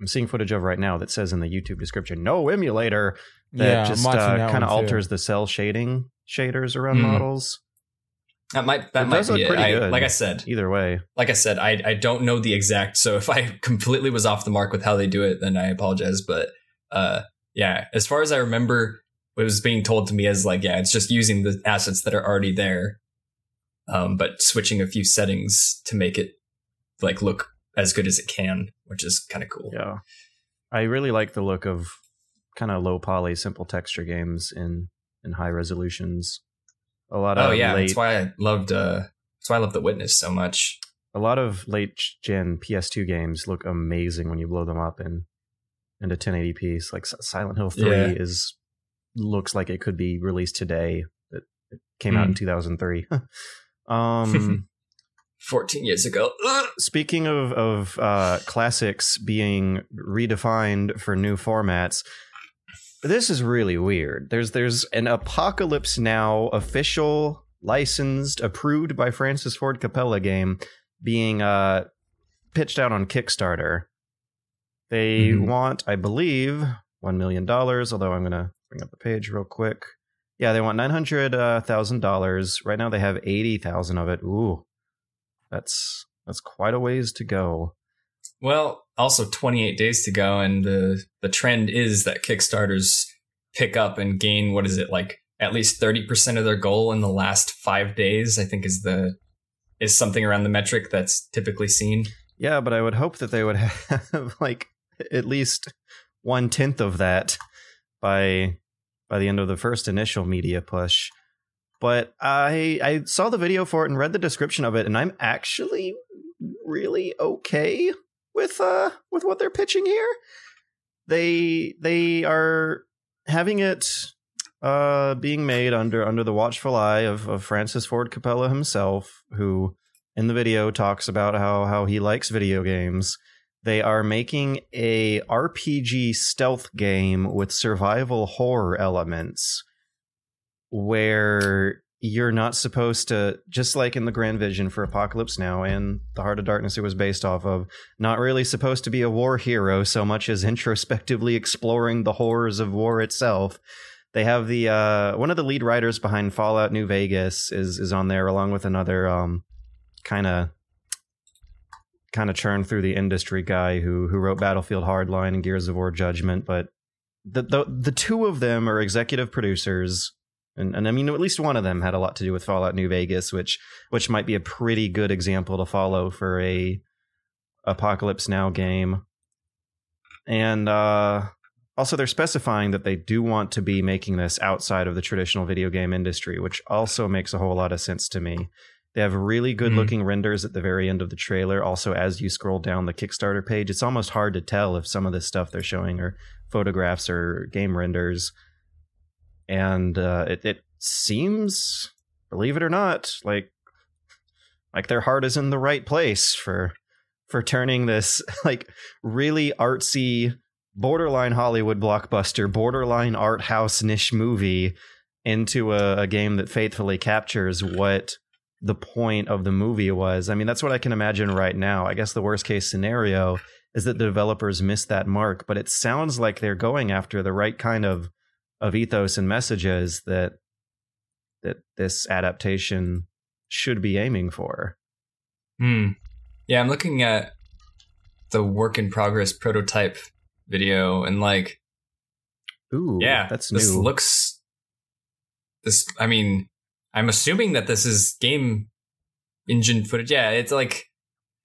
I'm seeing footage of right now that says in the YouTube description, no emulator, that just kind of alters the cell shading shaders around models. That might be it. Like I said, either way, like I said, I don't know the exact. So if I completely was off the mark with how they do it, then I apologize. But yeah, as far as I remember, it was being told to me as like, yeah, it's just using the assets that are already there, but switching a few settings to make it like look as good as it can, which is kind of cool. Yeah, I really like the look of kind of low poly, simple texture games in high resolutions. A lot of that's why I loved. That's why I love The Witness so much. A lot of late gen PS2 games look amazing when you blow them up in into 1080p. So like Silent Hill 3 looks like it could be released today. It came out in 2003, 14 years ago. Speaking of classics being redefined for new formats. This is really weird. There's an Apocalypse Now official, licensed, approved by Francis Ford Coppola game being pitched out on Kickstarter. They want, I believe, $1 million, although I'm going to bring up the page real quick. Yeah, they want $900,000. Right now they have 80,000 of it. Ooh, that's quite a ways to go. Well, also 28 days to go, and the trend is that Kickstarters pick up and gain, what is it, like at least 30% of their goal in the last 5 days, I think is something around the metric that's typically seen. Yeah, but I would hope that they would have like at least 1/10 of that by the end of the first initial media push. But I saw the video for it and read the description of it, and I'm actually really okay with what they're pitching here. They are having it being made under the watchful eye of Francis Ford Coppola himself, who in the video talks about how he likes video games. They are making a RPG stealth game with survival horror elements where you're not supposed to, just like in the grand vision for Apocalypse Now and the Heart of Darkness it was based off of, not really supposed to be a war hero so much as introspectively exploring the horrors of war itself. They have the one of the lead writers behind Fallout New Vegas is on there, along with another kind of churn through the industry guy who wrote Battlefield Hardline and Gears of War Judgment. But the two of them are executive producers. And I mean, at least one of them had a lot to do with Fallout New Vegas, which might be a pretty good example to follow for a Apocalypse Now game. And also, they're specifying that they do want to be making this outside of the traditional video game industry, which also makes a whole lot of sense to me. They have really good looking renders at the very end of the trailer. Also, as you scroll down the Kickstarter page, it's almost hard to tell if some of this stuff they're showing are photographs or game renders. And it seems, believe it or not, like their heart is in the right place for turning this like really artsy, borderline Hollywood blockbuster, borderline art house niche movie into a game that faithfully captures what the point of the movie was. I mean, that's what I can imagine right now. I guess the worst case scenario is that the developers miss that mark, but it sounds like they're going after the right kind of ethos and messages that this adaptation should be aiming for. Yeah, I'm looking at the work in progress prototype video and like, ooh, yeah, that's new. This looks. I mean, I'm assuming that this is game engine footage. Yeah, it's like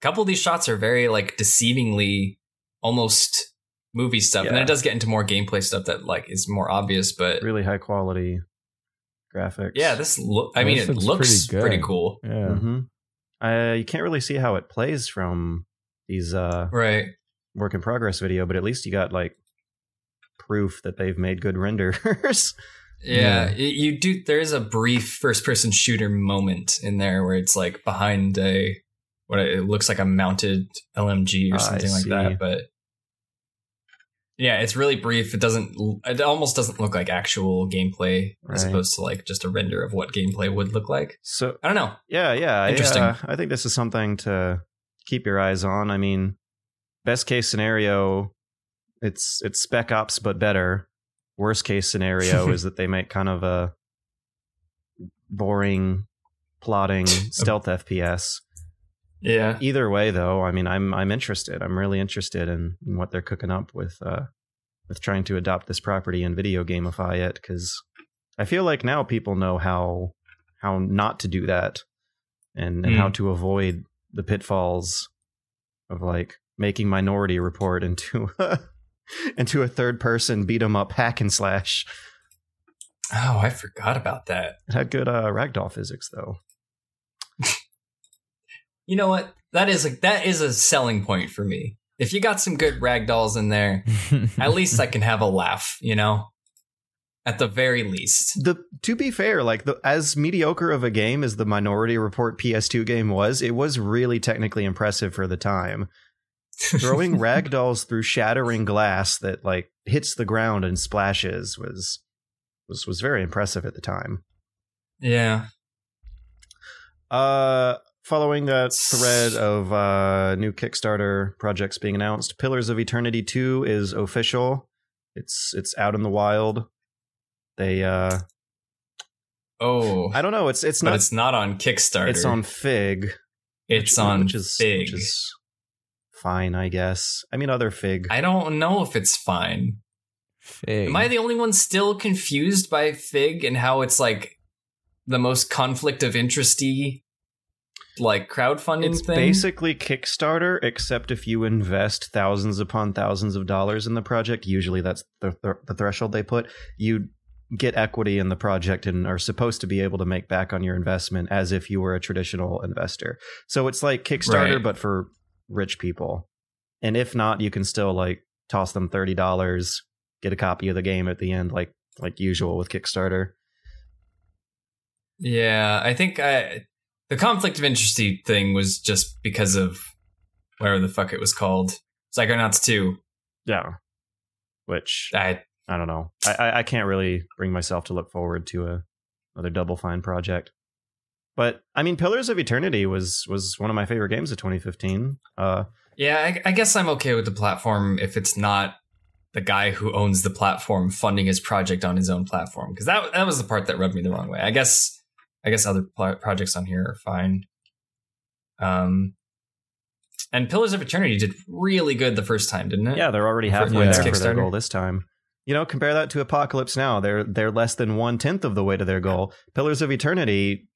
a couple of these shots are very like deceivingly almost movie stuff. Yeah. And then it does get into more gameplay stuff that like is more obvious, but really high quality graphics. Yeah, it looks pretty cool. Yeah. Mm-hmm. You can't really see how it plays from these work in progress video, but at least you got like proof that they've made good renders. Yeah, you do. There is a brief first-person shooter moment in there where it's like behind it looks like a mounted LMG or something like that. But yeah, it's really brief. It almost doesn't look like actual gameplay as opposed to like just a render of what gameplay would look like. So I don't know. Yeah, interesting. I think this is something to keep your eyes on. I mean, best case scenario, it's Spec Ops but better. Worst case scenario is that they make kind of a boring, plotting stealth FPS. Yeah. Either way, though, I mean, I'm interested. I'm really interested in what they're cooking up with trying to adopt this property and video gamify it, because I feel like now people know how not to do that and how to avoid the pitfalls of like making Minority Report into a third-person beat-em-up hack and slash. Oh, I forgot about that. It had good ragdoll physics, though. You know what? That is a selling point for me. If you got some good ragdolls in there, at least I can have a laugh, you know? At the very least. To be fair, like as mediocre of a game as the Minority Report PS2 game was, it was really technically impressive for the time. Throwing ragdolls through shattering glass that like hits the ground and splashes was very impressive at the time. Yeah. Following that thread of new Kickstarter projects being announced, Pillars of Eternity 2 is official. It's out in the wild. They I don't know. It's not. But it's not on Kickstarter. It's on Fig. Fig. Which is fine, I guess. I mean, other Fig. I don't know if it's fine. Fig. Am I the only one still confused by Fig and how it's like the most conflict of interesty like crowdfunding thing? It's basically Kickstarter, except if you invest thousands upon thousands of dollars in the project, usually that's the threshold they put, you get equity in the project and are supposed to be able to make back on your investment as if you were a traditional investor. So it's like Kickstarter, but for rich people. And if not, you can still like toss them $30, get a copy of the game at the end, like usual with Kickstarter. Yeah, I think the conflict of interest thing was just because of whatever the fuck it was called. Psychonauts 2. Yeah. Which I don't know. I can't really bring myself to look forward to another Double Fine project. But I mean, Pillars of Eternity was one of my favorite games of 2015. I guess I'm okay with the platform if it's not the guy who owns the platform funding his project on his own platform, because that was the part that rubbed me the wrong way. I guess other projects on here are fine. And Pillars of Eternity did really good the first time, didn't it? Yeah, they're already halfway there for their goal this time. You know, compare that to Apocalypse Now. They're less than 1/10 of the way to their goal. Pillars of Eternity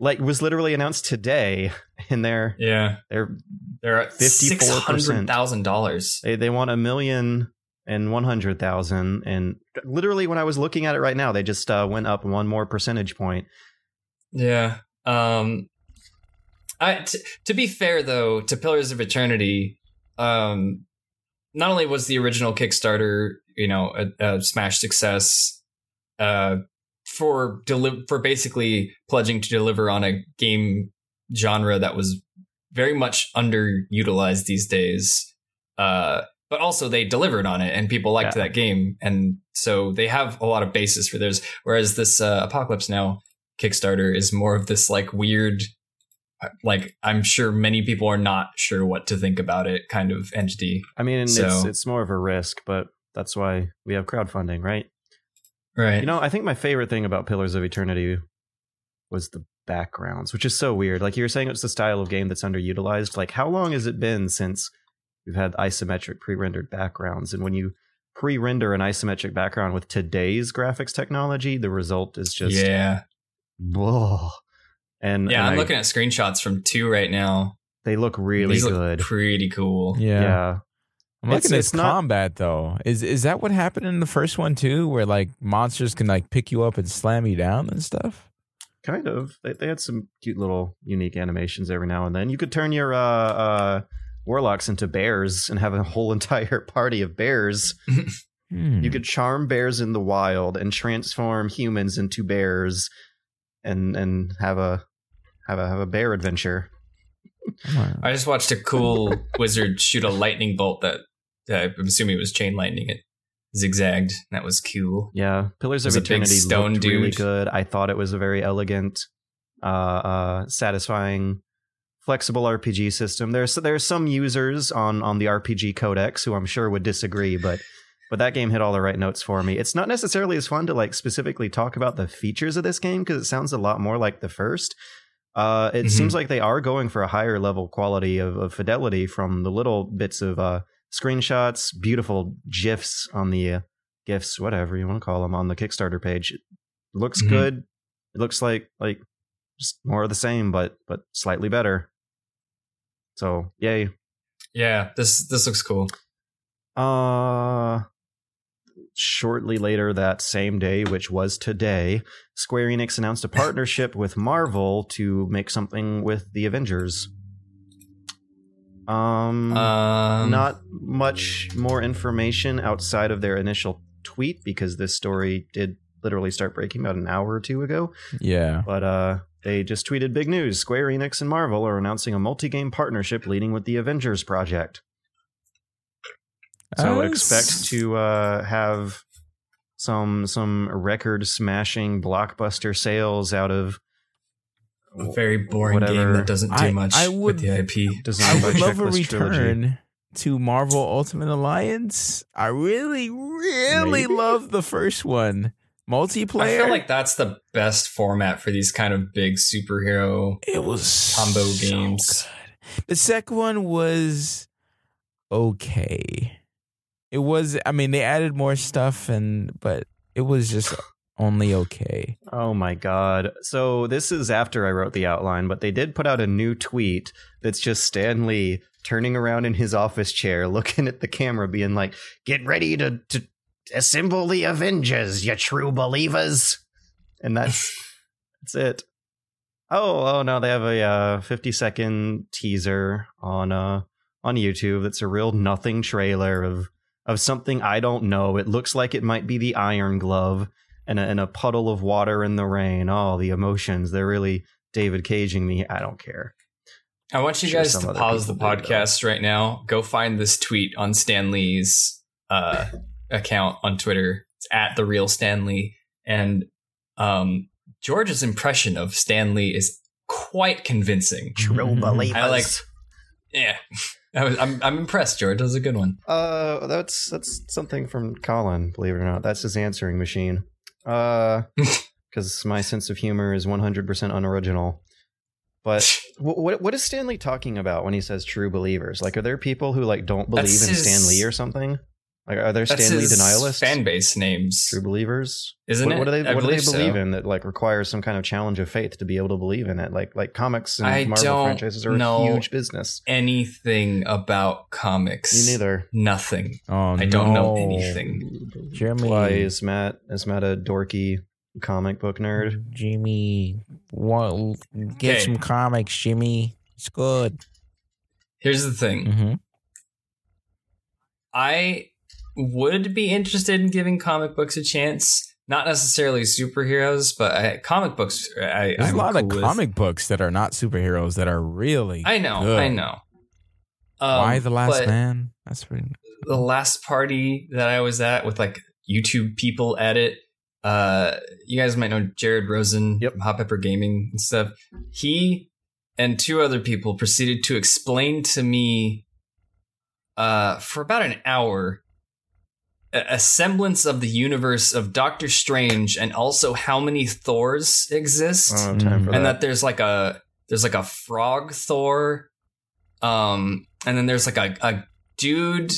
like was literally announced today, and they're at $600,000. They want $1,100,000, and literally when I was looking at it right now, they just went up one more percentage point. Yeah. To be fair though, to Pillars of Eternity, not only was the original Kickstarter, you know, a smash success, for basically pledging to deliver on a game genre that was very much underutilized these days. But also they delivered on it and people liked that game. And so they have a lot of basis for theirs. Whereas this Apocalypse Now Kickstarter is more of this like weird, like I'm sure many people are not sure what to think about it kind of entity. I mean, it's more of a risk, but that's why we have crowdfunding, right? Right. You know, I think my favorite thing about Pillars of Eternity was the backgrounds, which is so weird. Like you were saying, it's the style of game that's underutilized. Like, how long has it been since we've had isometric pre-rendered backgrounds? And when you pre-render an isometric background with today's graphics technology, the result is just blah. And I'm looking at screenshots from 2 right now. They look really good. Pretty cool. Yeah. I'm liking this combat though. Is that what happened in the first one too, where like monsters can like pick you up and slam you down and stuff? Kind of. They had some cute little unique animations every now and then. You could turn your warlocks into bears and have a whole entire party of bears. You could charm bears in the wild and transform humans into bears, and have a bear adventure. I just watched a cool wizard shoot a lightning bolt that I'm assuming it was chain lightning. It zigzagged. That was cool. Yeah, Pillars of Eternity looked really good. I thought it was a very elegant, satisfying, flexible RPG system. There's some users on the RPG Codex who I'm sure would disagree, but that game hit all the right notes for me. It's not necessarily as fun to like specifically talk about the features of this game because it sounds a lot more like the first. It seems like they are going for a higher level quality of fidelity from the little bits of screenshots, beautiful GIFs on the GIFs, whatever you want to call them, on the Kickstarter page. It looks good. It looks like just more of the same, but slightly better. So, yay. Yeah, this looks cool. Shortly later that same day, which was today, Square Enix announced a partnership with Marvel to make something with the Avengers. Not much more information outside of their initial tweet because this story did literally start breaking about an hour or two ago. Yeah. But they just tweeted big news. Square Enix and Marvel are announcing a multi-game partnership leading with the Avengers project. So expect to have some record-smashing blockbuster sales out of a very boring game that doesn't do much with the IP. I would love a return to Marvel Ultimate Alliance. I really love the first one. Multiplayer. I feel like that's the best format for these kind of big superhero combo games. Good. The second one was okay. It was, I mean, they added more stuff, but it was just only okay. Oh, my God. So this is after I wrote the outline, but they did put out a new tweet that's just Stan Lee turning around in his office chair, looking at the camera, being like, get ready to assemble the Avengers, you true believers. And that's it. Oh, no, they have a 50-second teaser on YouTube that's a real nothing trailer of something I don't know. It looks like it might be the Iron Glove and a puddle of water in the rain. Oh, the emotions. They're really David Caging me. I don't care. I want you guys to pause the podcast right now. Go find this tweet on Stan Lee's account on Twitter. It's at The Real Stan Lee. And George's impression of Stan Lee is quite convincing. True believers. I like. Yeah. I'm impressed, George. That was a good one. That's something from Colin, believe it or not. That's his answering machine. Because my sense of humor is 100% unoriginal. But what is Stan Lee talking about when he says true believers? Like, are there people who like don't believe in Stan Lee or something? Like, are there Stan Lee denialists? Fan base names true believers, isn't it? What do they believe in that like requires some kind of challenge of faith to be able to believe in it? Like comics and Marvel franchises are a huge business. Anything about comics? Me neither. Nothing. Oh, I don't know anything. Jimmy, why is Matt a dorky comic book nerd? Jimmy, get some comics, Jimmy. It's good. Here's the thing. Mm-hmm. I would be interested in giving comic books a chance, not necessarily superheroes, but comic books. There's a lot of comic books that are not superheroes that are really. I know. Why the Last Man? That's pretty. The last party that I was at with like YouTube people at it. You guys might know Jared Rosen, from Hot Pepper Gaming and stuff. He and two other people proceeded to explain to me for about an hour. A semblance of the universe of Doctor Strange, and also how many Thors exist, and that there's like a frog Thor, and then there's like a dude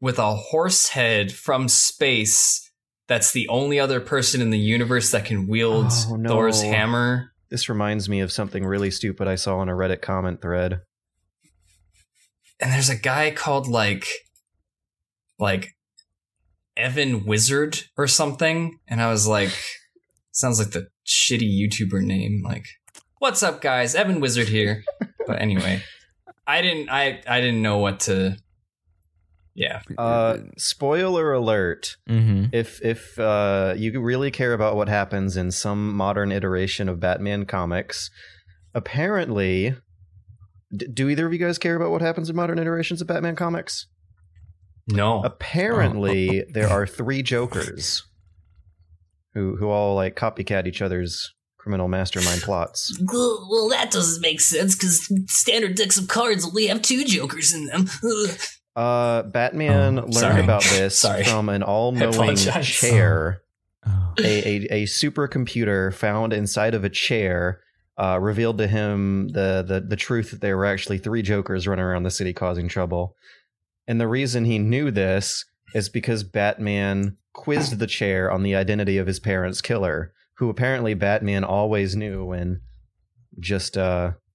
with a horse head from space that's the only other person in the universe that can wield Thor's hammer. This reminds me of something really stupid I saw on a Reddit comment thread. And there's a guy called like like Evan Wizard or something, and I was like, sounds like the shitty YouTuber name. Like, what's up, guys? Evan Wizard here. But anyway, I didn't know what to. Yeah. Spoiler alert. Mm-hmm. If you really care about what happens in some modern iteration of Batman comics, apparently, do either of you guys care about what happens in modern iterations of Batman comics? No. Apparently, there are three Jokers who all like copycat each other's criminal mastermind plots. Well, that doesn't make sense because standard decks of cards only have two Jokers in them. Batman learned about this from an all-knowing chair. A supercomputer found inside of a chair revealed to him the truth that there were actually three Jokers running around the city causing trouble. And the reason he knew this is because Batman quizzed the chair on the identity of his parents' killer, who apparently Batman always knew and just kept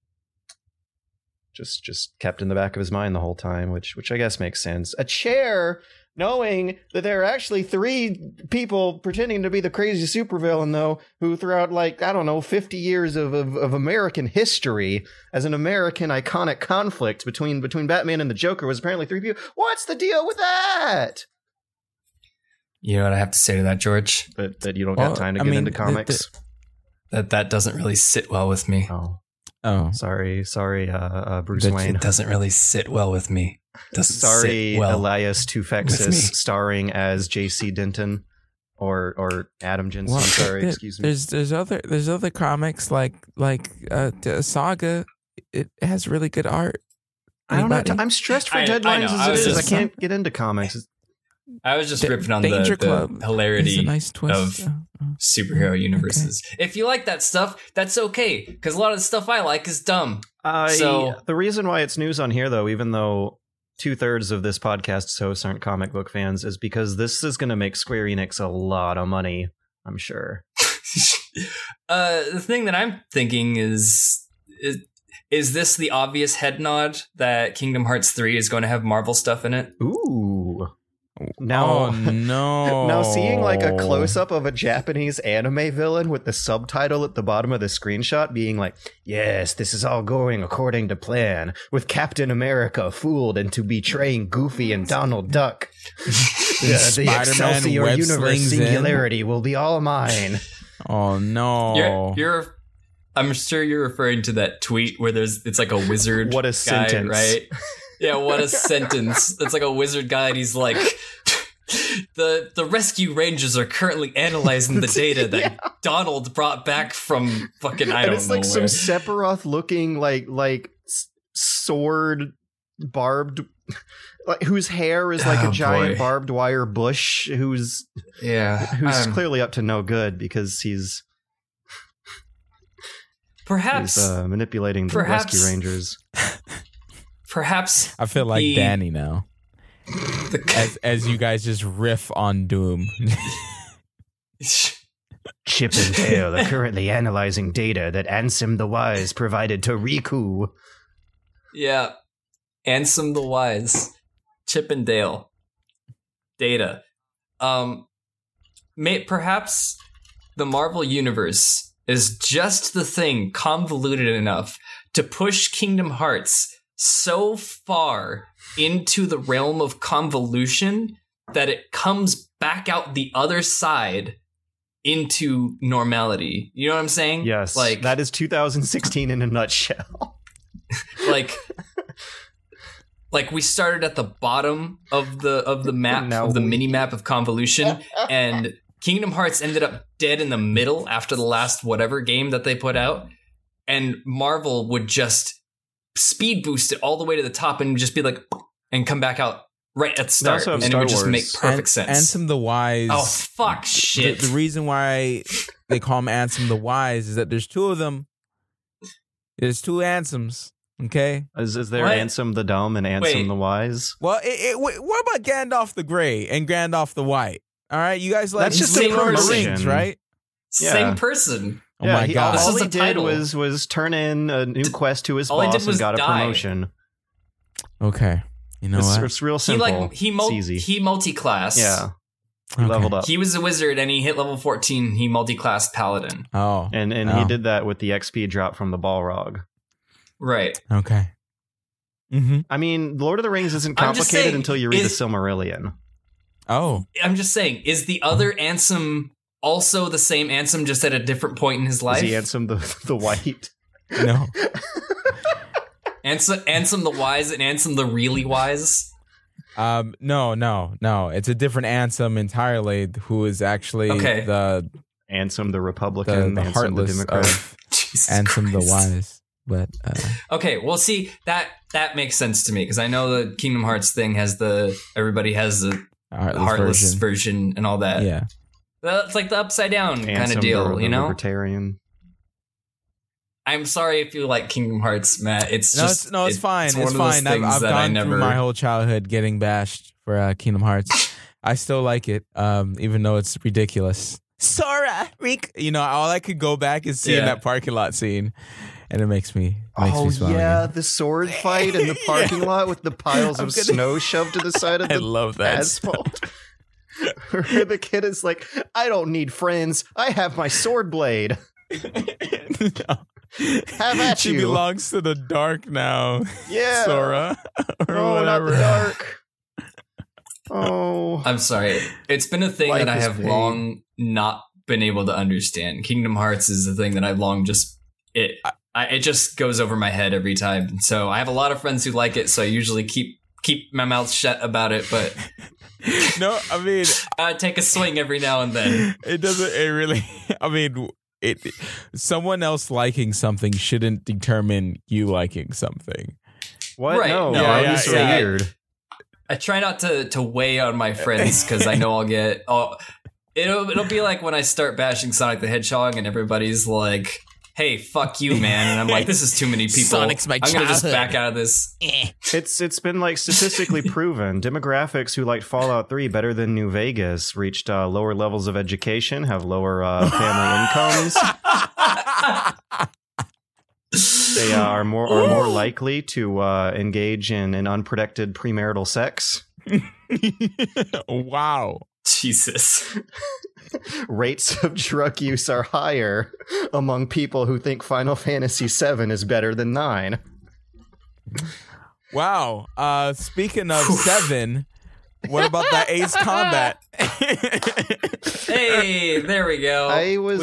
in the back of his mind the whole time, which I guess makes sense. A chair knowing that there are actually three people pretending to be the crazy supervillain, though, who throughout, like, I don't know, 50 years of American history as an American iconic conflict between Batman and the Joker was apparently three people. What's the deal with that? You know what I have to say to that, George? That you don't got time to get into comics? That doesn't really sit well with me. Oh, sorry, Bruce Wayne. It doesn't really sit well with me. Sorry, sit well Elias Tufexis, starring as J.C. Denton or Adam Jensen. Well, sorry, excuse me. There's other comics like Saga. It has really good art. I don't know. I'm stressed for deadlines as it is. I can't get into comics. I was just ripping on the hilarity of superhero universes. Okay. If you like that stuff, that's okay, because a lot of the stuff I like is dumb. The reason why it's news on here, though, even though 2/3 of this podcast's hosts aren't comic book fans, is because this is going to make Square Enix a lot of money, I'm sure. The thing that I'm thinking is this the obvious head nod that Kingdom Hearts 3 is going to have Marvel stuff in it? Ooh. Now, now seeing like a close up of a Japanese anime villain with the subtitle at the bottom of the screenshot being like, yes, this is all going according to plan with Captain America fooled into betraying Goofy and Donald Duck. The Excelsior universe singularity will be all mine. Oh, no. I'm sure you're referring to that tweet where it's like a wizard. What a sentence, right? Yeah, what a sentence. It's like a wizard guy, and he's like, the rescue rangers are currently analyzing the data that Donald brought back from fucking, I don't know. It's like some Sephiroth looking like sword barbed, like whose hair is like a giant barbed wire bush, who's clearly up to no good because he's manipulating the rescue rangers. Perhaps I feel like Danny now, as you guys just riff on Doom. Chip and Dale are currently analyzing data that Ansem the Wise provided to Riku. Yeah, Ansem the Wise, Chip and Dale, data. Perhaps the Marvel Universe is just the thing convoluted enough to push Kingdom Hearts so far into the realm of convolution that it comes back out the other side into normality. You know what I'm saying? Yes. Like, that is 2016 in a nutshell. like we started at the bottom of the map, of the mini map of convolution, and Kingdom Hearts ended up dead in the middle after the last whatever game that they put out, and Marvel would just speed boost it all the way to the top and just be like, and come back out right at the start, and it would just make perfect sense. Ansem the Wise. Oh, fuck shit. The reason why they call him Ansem the Wise is that there's two of them. There's two Ansems, okay? Is there Ansem the Dumb and Ansem the Wise? Well, what about Gandalf the Grey and Gandalf the White? All right, you guys like... That's just the Marines, right? Yeah. Same person. Oh yeah, my God! All he did was turn in a new quest to his boss and got a promotion. Okay, You know, it's real simple. He multi-classed. Yeah. He leveled up. He was a wizard and he hit level 14. He multi-classed paladin. Oh. And he did that with the XP drop from the Balrog. Right. Okay. Mm-hmm. I mean, Lord of the Rings isn't complicated until you read the Silmarillion. Oh. I'm just saying, is the other Ansem also the same Ansem, just at a different point in his life? Is he Ansem the White? No. Ansem the Wise and Ansem the Really Wise? No. It's a different Ansem entirely, who is actually the... Ansem the Republican, the Heartless, the Democrat. Ansem the Wise. But, okay, well, see, that makes sense to me, because I know the Kingdom Hearts thing has everybody has the Heartless version and all that. Yeah. It's like the upside down kind of deal, you know? Libertarian. I'm sorry if you like Kingdom Hearts, Matt. It's fine. It's fine. I've gone through my whole childhood getting bashed for Kingdom Hearts. I still like it, even though it's ridiculous. Sora, Rick. You know, all I could go back is seeing that parking lot scene, and it makes me. The sword fight in the parking lot with the piles of snow shoved to the side of the asphalt. Where the kid is like, I don't need friends. I have my sword blade. No. Have at you. She belongs to the dark now. Yeah. Sora. Whatever. Not the dark. Oh. I'm sorry. It's been a thing that I have long not been able to understand. Kingdom Hearts is a thing that I've long it just goes over my head every time. So I have a lot of friends who like it, so I usually keep my mouth shut about it, but no, I mean, I take a swing every now and then. Someone else liking something shouldn't determine you liking something. What? Right. No, weird. I try not to weigh on my friends, because I know I'll get. It'll be like when I start bashing Sonic the Hedgehog and everybody's like, "Hey, fuck you, man!" And I'm like, "This is too many people. Sonic's my childhood. I'm gonna just back out of this." It's been like statistically proven. Demographics who liked Fallout 3 better than New Vegas reached lower levels of education, have lower family incomes. They are more likely to engage in an unprotected premarital sex. Wow. Jesus. Rates of drug use are higher among people who think Final Fantasy VII is better than 9. Wow. Speaking of 7, what about that Ace Combat? Hey, there we go. I was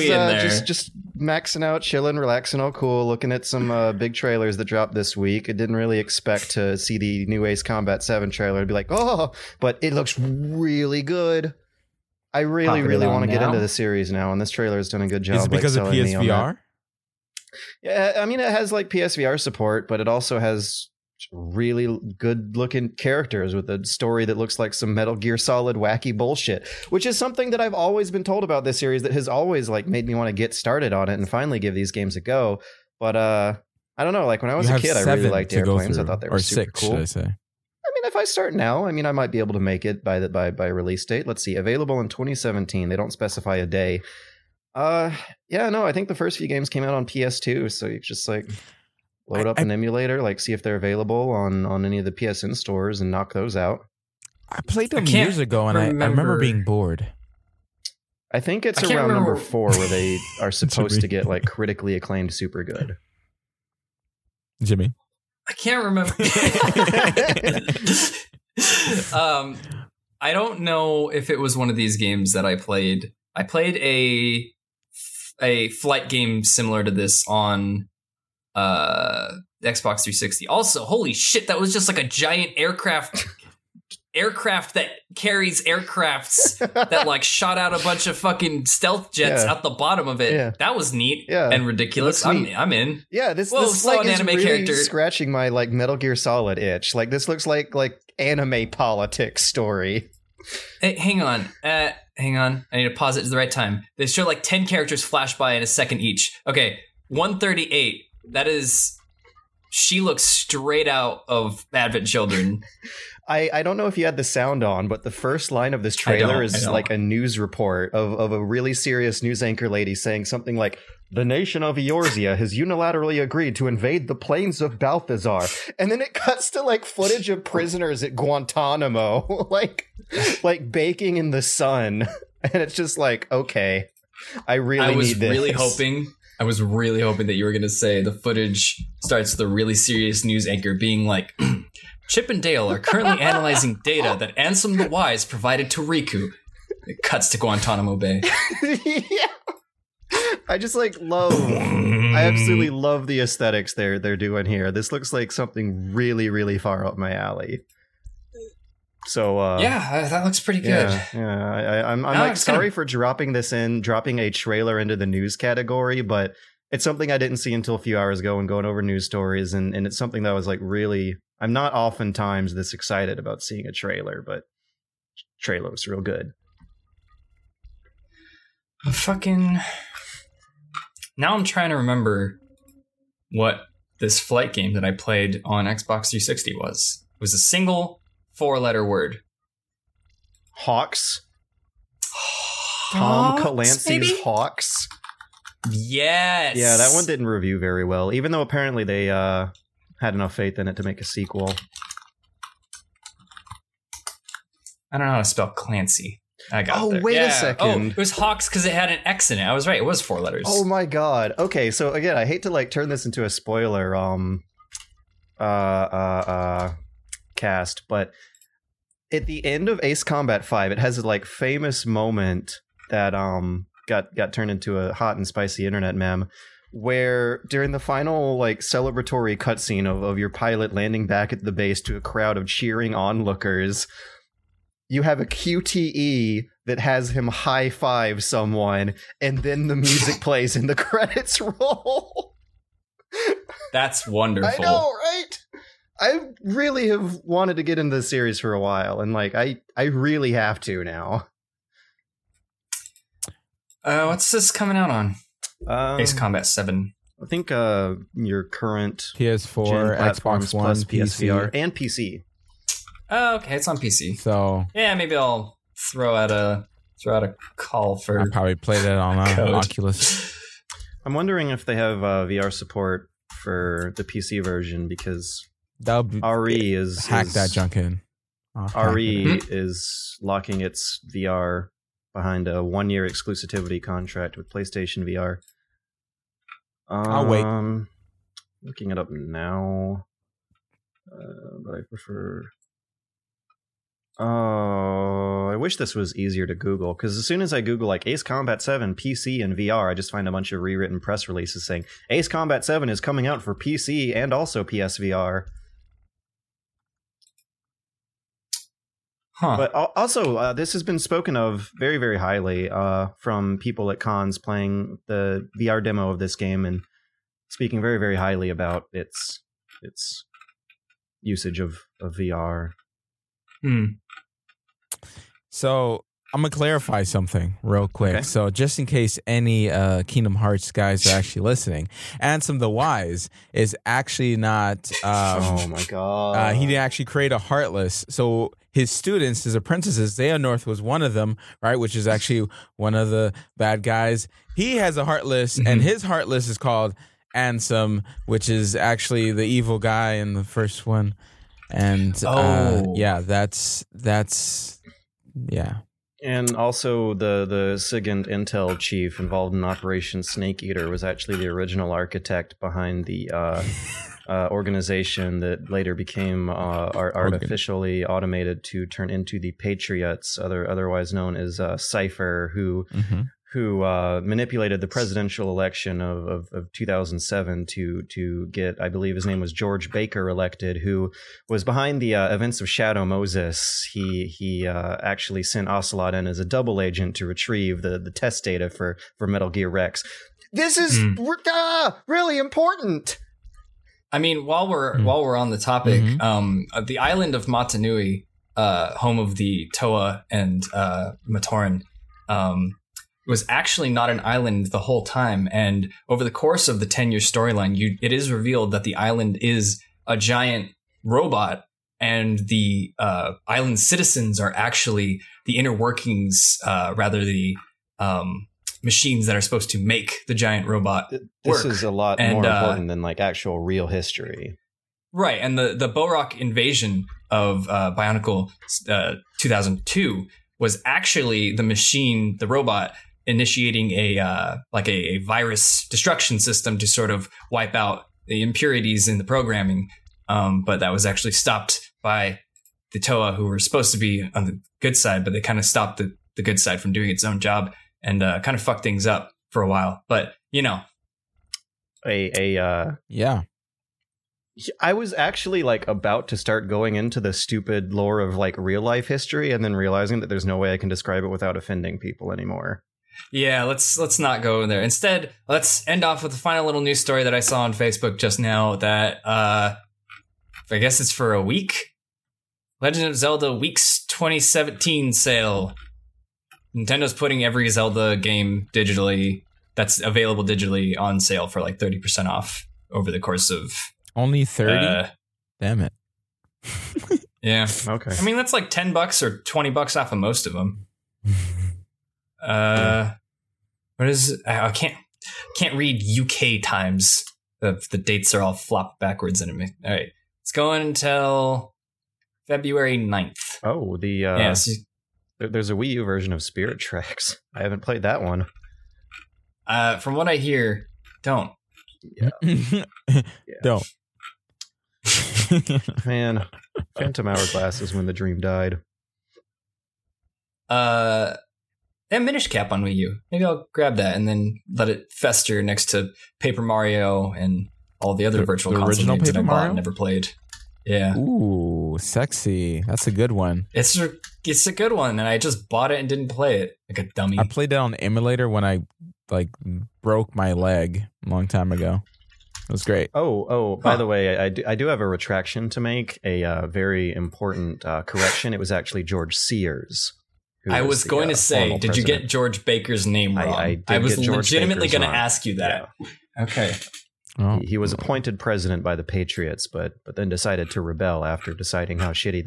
just maxing out, chilling, relaxing, all cool, looking at some big trailers that dropped this week. I didn't really expect to see the new Ace Combat 7 trailer and be like, oh, but it looks really good. I really, really want to get into the series now, and this trailer has done a good job. Is it because of PSVR? Yeah, I mean, it has like PSVR support, but it also has really good-looking characters with a story that looks like some Metal Gear Solid wacky bullshit, which is something that I've always been told about this series that has always like made me want to get started on it and finally give these games a go. But I don't know. Like when I was a kid, I really liked airplanes. I thought they were super cool. Should I say? If I start now, I mean, I might be able to make it by by release date. Let's see. Available in 2017. They don't specify a day. I think the first few games came out on PS2, so you just like load up an emulator, like see if they're available on any of the PSN stores and knock those out. I played them years ago, and I remember being bored. I think it's around number 4 where they are supposed to get like critically acclaimed super good. Jimmy. I can't remember. I don't know if it was one of these games that I played. I played a flight game similar to this on Xbox 360. Also, holy shit, that was just like a giant aircraft that carries aircrafts that like shot out a bunch of fucking stealth jets out the bottom of it. Yeah. That was neat and ridiculous. I'm in. Yeah, this like an anime character scratching my like Metal Gear Solid itch. Like this looks like anime politics story. Hey, hang on. I need to pause it to the right time. They show like 10 characters flash by in a second each. Okay, 138. That is. She looks straight out of Advent Children. I don't know if you had the sound on, but the first line of this trailer is like a news report of a really serious news anchor lady saying something like, The nation of Eorzea has unilaterally agreed to invade the plains of Balthazar. And then it cuts to, like, footage of prisoners at Guantanamo, like baking in the sun. And it's just like, okay, I need this. I was really hoping that you were going to say the footage starts the really serious news anchor being like, Chip and Dale are currently analyzing data that Ansem the Wise provided to Riku. It cuts to Guantanamo Bay. Yeah. I just I absolutely love the aesthetics they're doing here. This looks like something really, really far up my alley. So yeah, that looks pretty good. Yeah, I'm sorry for dropping a trailer into the news category, but it's something I didn't see until a few hours ago when going over news stories, and it's something that I was like, really, I'm not oftentimes this excited about seeing a trailer, but trailer was real good. Now I'm trying to remember what this flight game that I played on Xbox 360 was. It was a single 4-letter word. Hawks? Tom Clancy's Hawks? Yes! Yeah, that one didn't review very well, even though apparently they had enough faith in it to make a sequel. I don't know how to spell Clancy. Wait a second. Oh, it was Hawks because it had an X in it. I was right. It was 4 letters. Oh, my God. Okay, so again, I hate to turn this into a spoiler cast, but at the end of Ace Combat 5, it has a famous moment that got turned into a hot and spicy internet meme, where during the final celebratory cutscene of your pilot landing back at the base to a crowd of cheering onlookers, you have a QTE that has him high-five someone, and then the music plays and the credits roll. That's wonderful. I know, right? I really have wanted to get into the series for a while, and I really have to now. What's this coming out on? Ace Combat 7. I think your current PS4, Xbox One, plus PSVR, PC. And PC. Oh, okay, it's on PC. So yeah, maybe I'll throw out a call for. I probably played it on Oculus. I'm wondering if they have VR support for the PC version, because RE is hack that junk in. RE is locking its VR behind a 1-year exclusivity contract with PlayStation VR. I'll wait. Looking it up now, but I prefer. Oh, I wish this was easier to Google, because as soon as I Google Ace Combat 7 PC and VR, I just find a bunch of rewritten press releases saying Ace Combat 7 is coming out for PC and also PSVR. Huh. But also, this has been spoken of very, very highly from people at cons playing the VR demo of this game and speaking very, very highly about its usage of VR. Hmm. So I'm going to clarify something real quick. Okay. So just in case any Kingdom Hearts guys are actually listening, Ansem the Wise is actually not... oh, my God. He didn't actually create a Heartless. So his students, his apprentices, Zaya North was one of them, right, which is actually one of the bad guys. He has a Heartless, and his Heartless is called Ansem, which is actually the evil guy in the first one. And yeah, that's yeah. And also the SIGINT Intel chief involved in Operation Snake Eater was actually the original architect behind the organization that later became artificially automated to turn into the Patriots, otherwise known as Cypher, who manipulated the presidential election of 2007 to get, I believe his name was George Baker, elected, who was behind the events of Shadow Moses. He actually sent Ocelot in as a double agent to retrieve the test data for Metal Gear Rex. This is really important. I mean, while we're on the topic, the island of Matanui, home of the Toa and Matoran, was actually not an island the whole time, and over the course of the 10-year storyline, it is revealed that the island is a giant robot, and the island citizens are actually the inner workings, rather the machines that are supposed to make the giant robot work. This is a lot more important than like actual real history. Right. And the Borok invasion of Bionicle 2002 was actually the machine, the robot, initiating a virus destruction system to sort of wipe out the impurities in the programming. But that was actually stopped by the Toa, who were supposed to be on the good side, but they kind of stopped the good side from doing its own job and kind of fucked things up for a while. But, you know. Yeah. I was actually like about to start going into the stupid lore of like real life history and then realizing that there's no way I can describe it without offending people anymore. Yeah, let's not go there. Instead, let's end off with the final little news story that I saw on Facebook just now that I guess it's for a week. Legend of Zelda Weeks 2017 sale. Nintendo's putting every Zelda game digitally that's available digitally on sale for like 30% off over the course of... Only 30? Damn it. Yeah. Okay. I mean, that's like $10 or $20 off of most of them. What is it? I can't read UK times. The dates are all flopped backwards into me. All right. It's going until February 9th. Oh, there's a Wii U version of Spirit Tracks. I haven't played that one. From what I hear, don't. Yeah. Yeah. Don't. Man, Phantom Hourglasses when the dream died. And Minish Cap on Wii U. Maybe I'll grab that and then let it fester next to Paper Mario and all the other virtual console games that I bought and never played. Yeah. Ooh, sexy. That's a good one. It's a good one, and I just bought it and didn't play it like a dummy. I played it on emulator when I like broke my leg a long time ago. It was great. Oh! By the way, I do have a retraction to make, a very important correction. It was actually George Sears. I was going to say, did president. You get George Baker's name wrong? I was legitimately going to ask you that. Yeah. Okay. Oh. He was appointed president by the Patriots, but then decided to rebel after deciding how shitty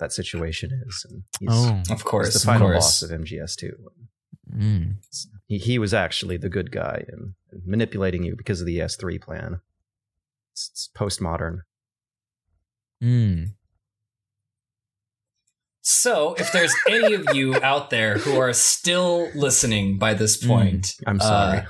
that situation is. And he's the final boss of MGS2. Mm. He was actually the good guy and manipulating you because of the ES3 plan. It's postmodern. Mm. So, if there's any of you out there who are still listening by this point... I'm sorry.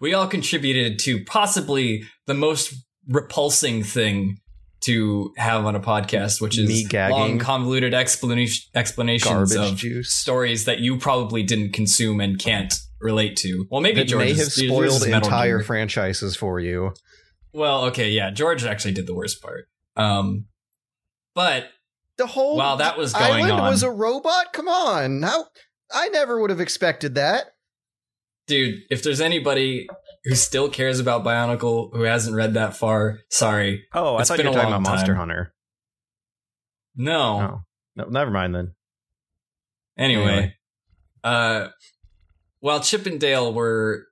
We all contributed to possibly the most repulsing thing to have on a podcast, which is long, convoluted explanations of stories that you probably didn't consume and can't relate to. Well, maybe George may have spoiled entire franchises for you. Well, okay, yeah, George actually did the worst part. But the whole while that was going island on, was a robot. Come on, how I never would have expected that, dude. If there's anybody who still cares about Bionicle who hasn't read that far, sorry. Oh, I thought you were talking about Monster Hunter. No, never mind then. Anyway, while Chip and Dale were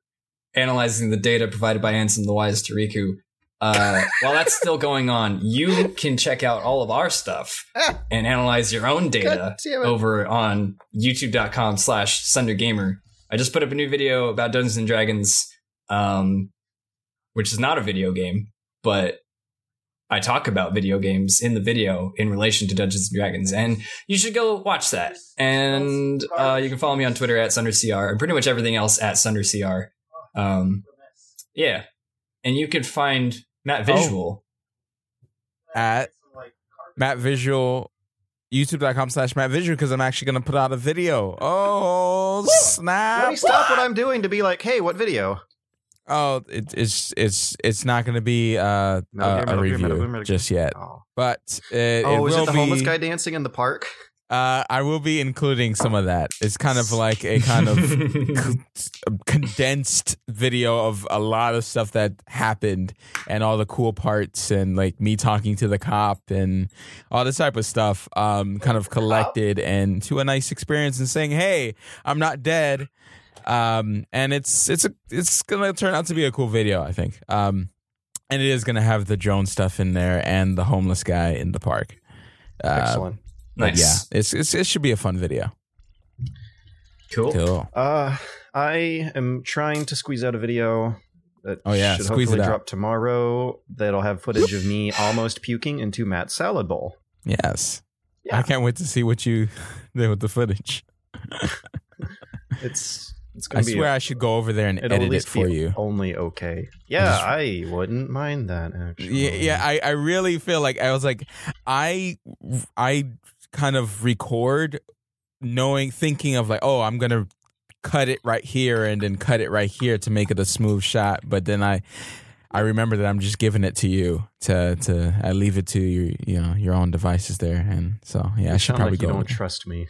analyzing the data provided by Ansem the Wise to Riku. While that's still going on, you can check out all of our stuff and analyze your own data over on youtube.com/SunderGamer. I just put up a new video about Dungeons and Dragons, which is not a video game, but I talk about video games in the video in relation to Dungeons and Dragons, and you should go watch that. And you can follow me on Twitter @SunderCR and pretty much everything else @SunderCR. Yeah. And you can find Matt Visual at Matt Visual, youtube.com/Matt Visual, because I'm actually going to put out a video. Oh, snap. Let me stop what I'm doing to be like, hey, what video? Oh, it's not going to be a review just yet. But is it the homeless guy dancing in the park? I will be including some of that. It's kind of like a kind of condensed video of a lot of stuff that happened and all the cool parts and like me talking to the cop and all this type of stuff kind of collected and to a nice experience and saying, hey, I'm not dead. And it's going to turn out to be a cool video, I think. And it is going to have the drone stuff in there and the homeless guy in the park. Excellent. Nice. But yeah, it should be a fun video. Cool. I am trying to squeeze out a video that should hopefully drop tomorrow that'll have footage of me almost puking into Matt's salad bowl. Yes. Yeah. I can't wait to see what you did with the footage. It's gonna I swear I should go over there and edit it for you. Only okay. Yeah, I wouldn't mind that, actually. Yeah, I really feel like I was like, I kind of record thinking of like, oh, I'm going to cut it right here and then cut it right here to make it a smooth shot. But then I remember that I'm just giving it to you to I leave it to your own devices there. And so, yeah, I should probably go. You don't trust me.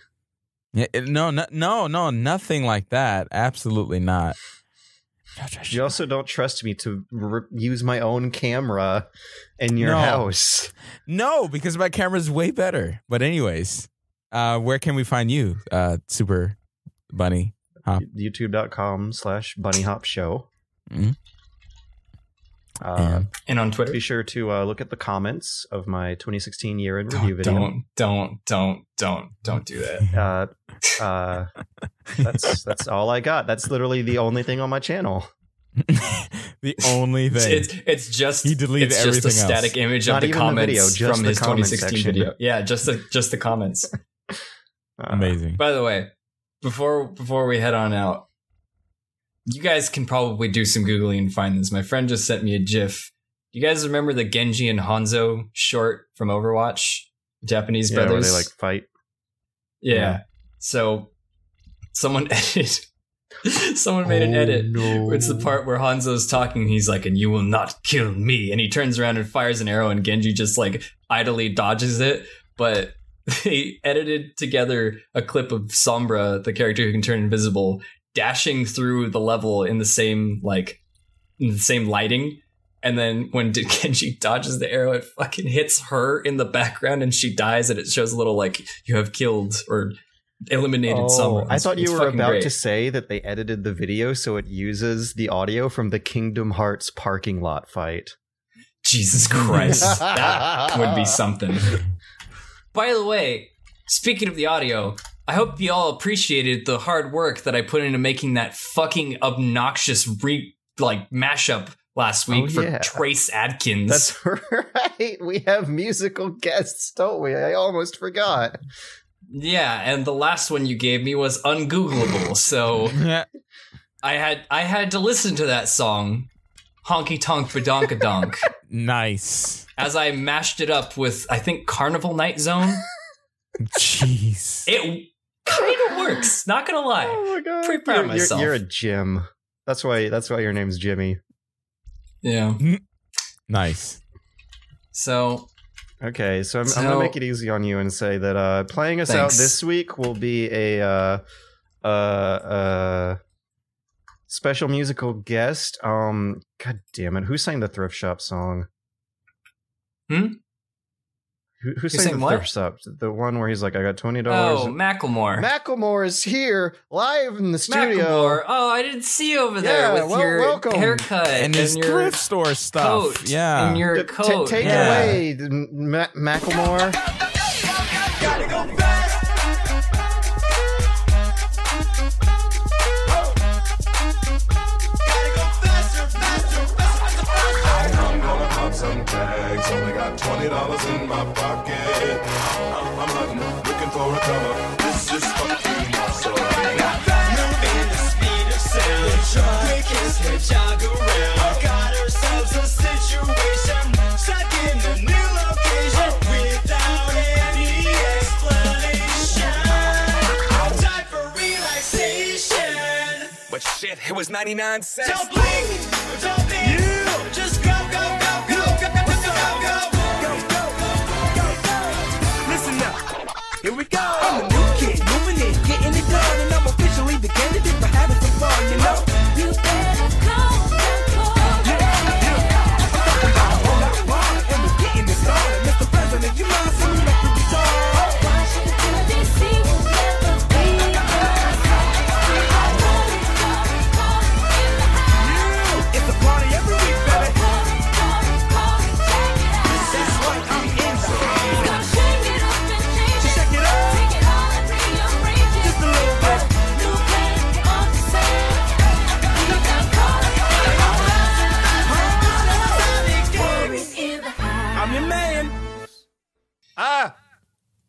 Yeah, no, nothing like that. Absolutely not. You also don't trust me to use my own camera in your house. No, because my camera is way better. But anyways, where can we find you, Super Bunny Hop? YouTube.com/Bunny Hop Show. Mm-hmm. And on Twitter, be sure to look at the comments of my 2016 year in review video. Don't do that. That's all I got. That's literally the only thing on my channel. The only thing. It's just he deleted it's everything. Just a static else. Image Not of the comments the video, just from the his comment 2016 section. Video. Yeah, just the comments. Amazing. By the way, before we head on out. You guys can probably do some Googling and find this. My friend just sent me a GIF. You guys remember the Genji and Hanzo short from Overwatch? Japanese brothers? Yeah, where they fight. Yeah. So someone edited. Someone made an edit. No. It's the part where Hanzo's talking. He's like, and you will not kill me. And he turns around and fires an arrow and Genji just idly dodges it. But they edited together a clip of Sombra, the character who can turn invisible, dashing through the level in the same lighting, and then when Genji dodges the arrow, it fucking hits her in the background and she dies, and it shows a little you have killed or eliminated someone. I thought you were about to say that they edited the video so it uses the audio from the Kingdom Hearts parking lot fight. Jesus Christ, that would be something. By the way, speaking of the audio, I hope you all appreciated the hard work that I put into making that fucking obnoxious mashup last week for Trace Adkins. That's right. We have musical guests, don't we? I almost forgot. Yeah, and the last one you gave me was ungooglable, so I had to listen to that song, Honky Tonk Badonkadonk. Nice. As I mashed it up with, I think, Carnival Night Zone. Jeez. It kind of works. Not gonna lie. Oh my God. Pretty proud of myself. You're a gem. That's why your name's Jimmy. Yeah. Nice. So. Okay, so I'm gonna make it easy on you and say that playing us out this week will be a special musical guest. God damn it! Who sang the thrift shop song? Who sang the thrift shop? The one where he's like, I got $20. Oh, Macklemore. Macklemore is here, live in the studio. Macklemore. Oh, I didn't see you over there with your haircut. And his thrift store stuff. Coat. Yeah. And your coat. Take it away, Macklemore. Gotta go fast. Some tags, only got $20 in my pocket. I'm looking for a cover. This is fucking muscle. Moving in the speed of sound. Quick as her jog around. Got ourselves a situation. Stuck in a new location without any explanation. Time for relaxation. But shit, it was 99 cents. Don't blink, don't blink. You just go, go, go. Here we go. I'm a new kid, moving in, getting it done, and I'm officially the candidate for having some fun, you know. You better call. Yeah. I hold out wide, and we're getting it started. Mr. President, you mind singing back to the song? Why should the DC never be us? I want it, party in the house.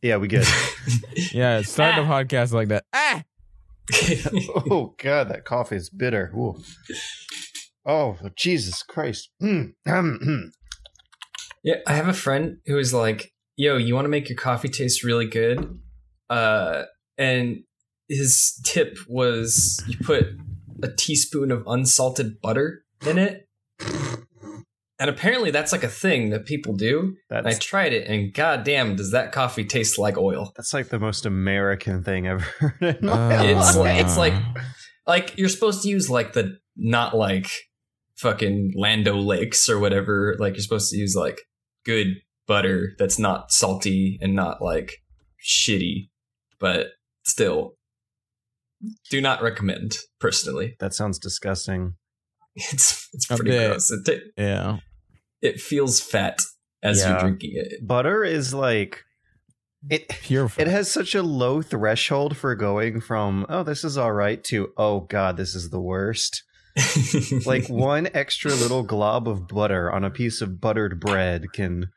Yeah, we good. Yeah, start a podcast like that. Ah! Oh, God, that coffee is bitter. Ooh. Oh, Jesus Christ. Yeah, I have a friend who is like, yo, you want to make your coffee taste really good? And his tip was you put a teaspoon of unsalted butter in it. And apparently that's like a thing that people do. And I tried it, and goddamn, does that coffee taste like oil? That's like the most American thing I've heard in my life. It's like you're supposed to use like the not like fucking Lando Lakes or whatever. Like you're supposed to use like good butter that's not salty and not like shitty, but still do not recommend personally. That sounds disgusting. It's pretty gross. It feels fat as you're drinking it. Butter is like it. Puriful. It has such a low threshold for going from oh this is all right to oh god this is the worst. Like one extra little glob of butter on a piece of buttered bread can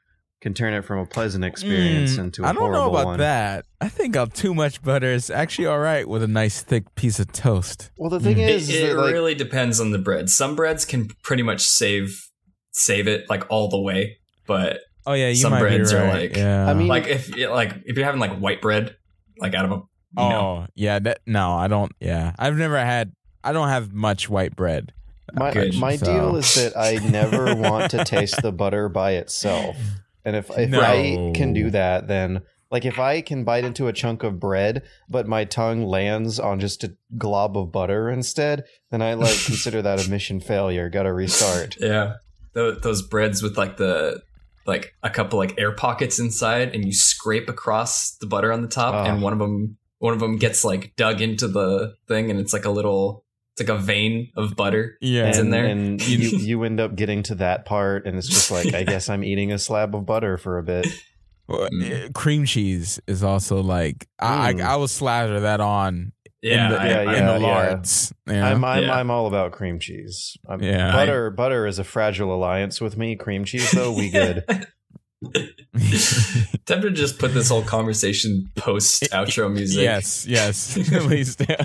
turn it from a pleasant experience into a horrible one. I don't know about that. I think too much butter is actually all right with a nice thick piece of toast. Well, the thing is... It like, really depends on the bread. Some breads can pretty much save it like all the way, but some breads are right. I mean, like if you're having like white bread like out of a... I've never had... I don't have much white bread. My deal is that I never want to taste the butter by itself. And if I can do that, then like if I can bite into a chunk of bread, but my tongue lands on just a glob of butter instead, then I like consider that a mission failure. Got to restart. Yeah, those breads with like a couple like air pockets inside, and you scrape across the butter on the top, and one of them gets like dug into the thing, and it's like a little. It's like a vein of butter that's in there. And you end up getting to that part, and it's just like, I guess I'm eating a slab of butter for a bit. Well, cream cheese is also like, I will slather that on in the lards. Yeah. I'm all about cream cheese. Butter is a fragile alliance with me. Cream cheese, though, we good. Time to just put this whole conversation post outro music. Yes, please do.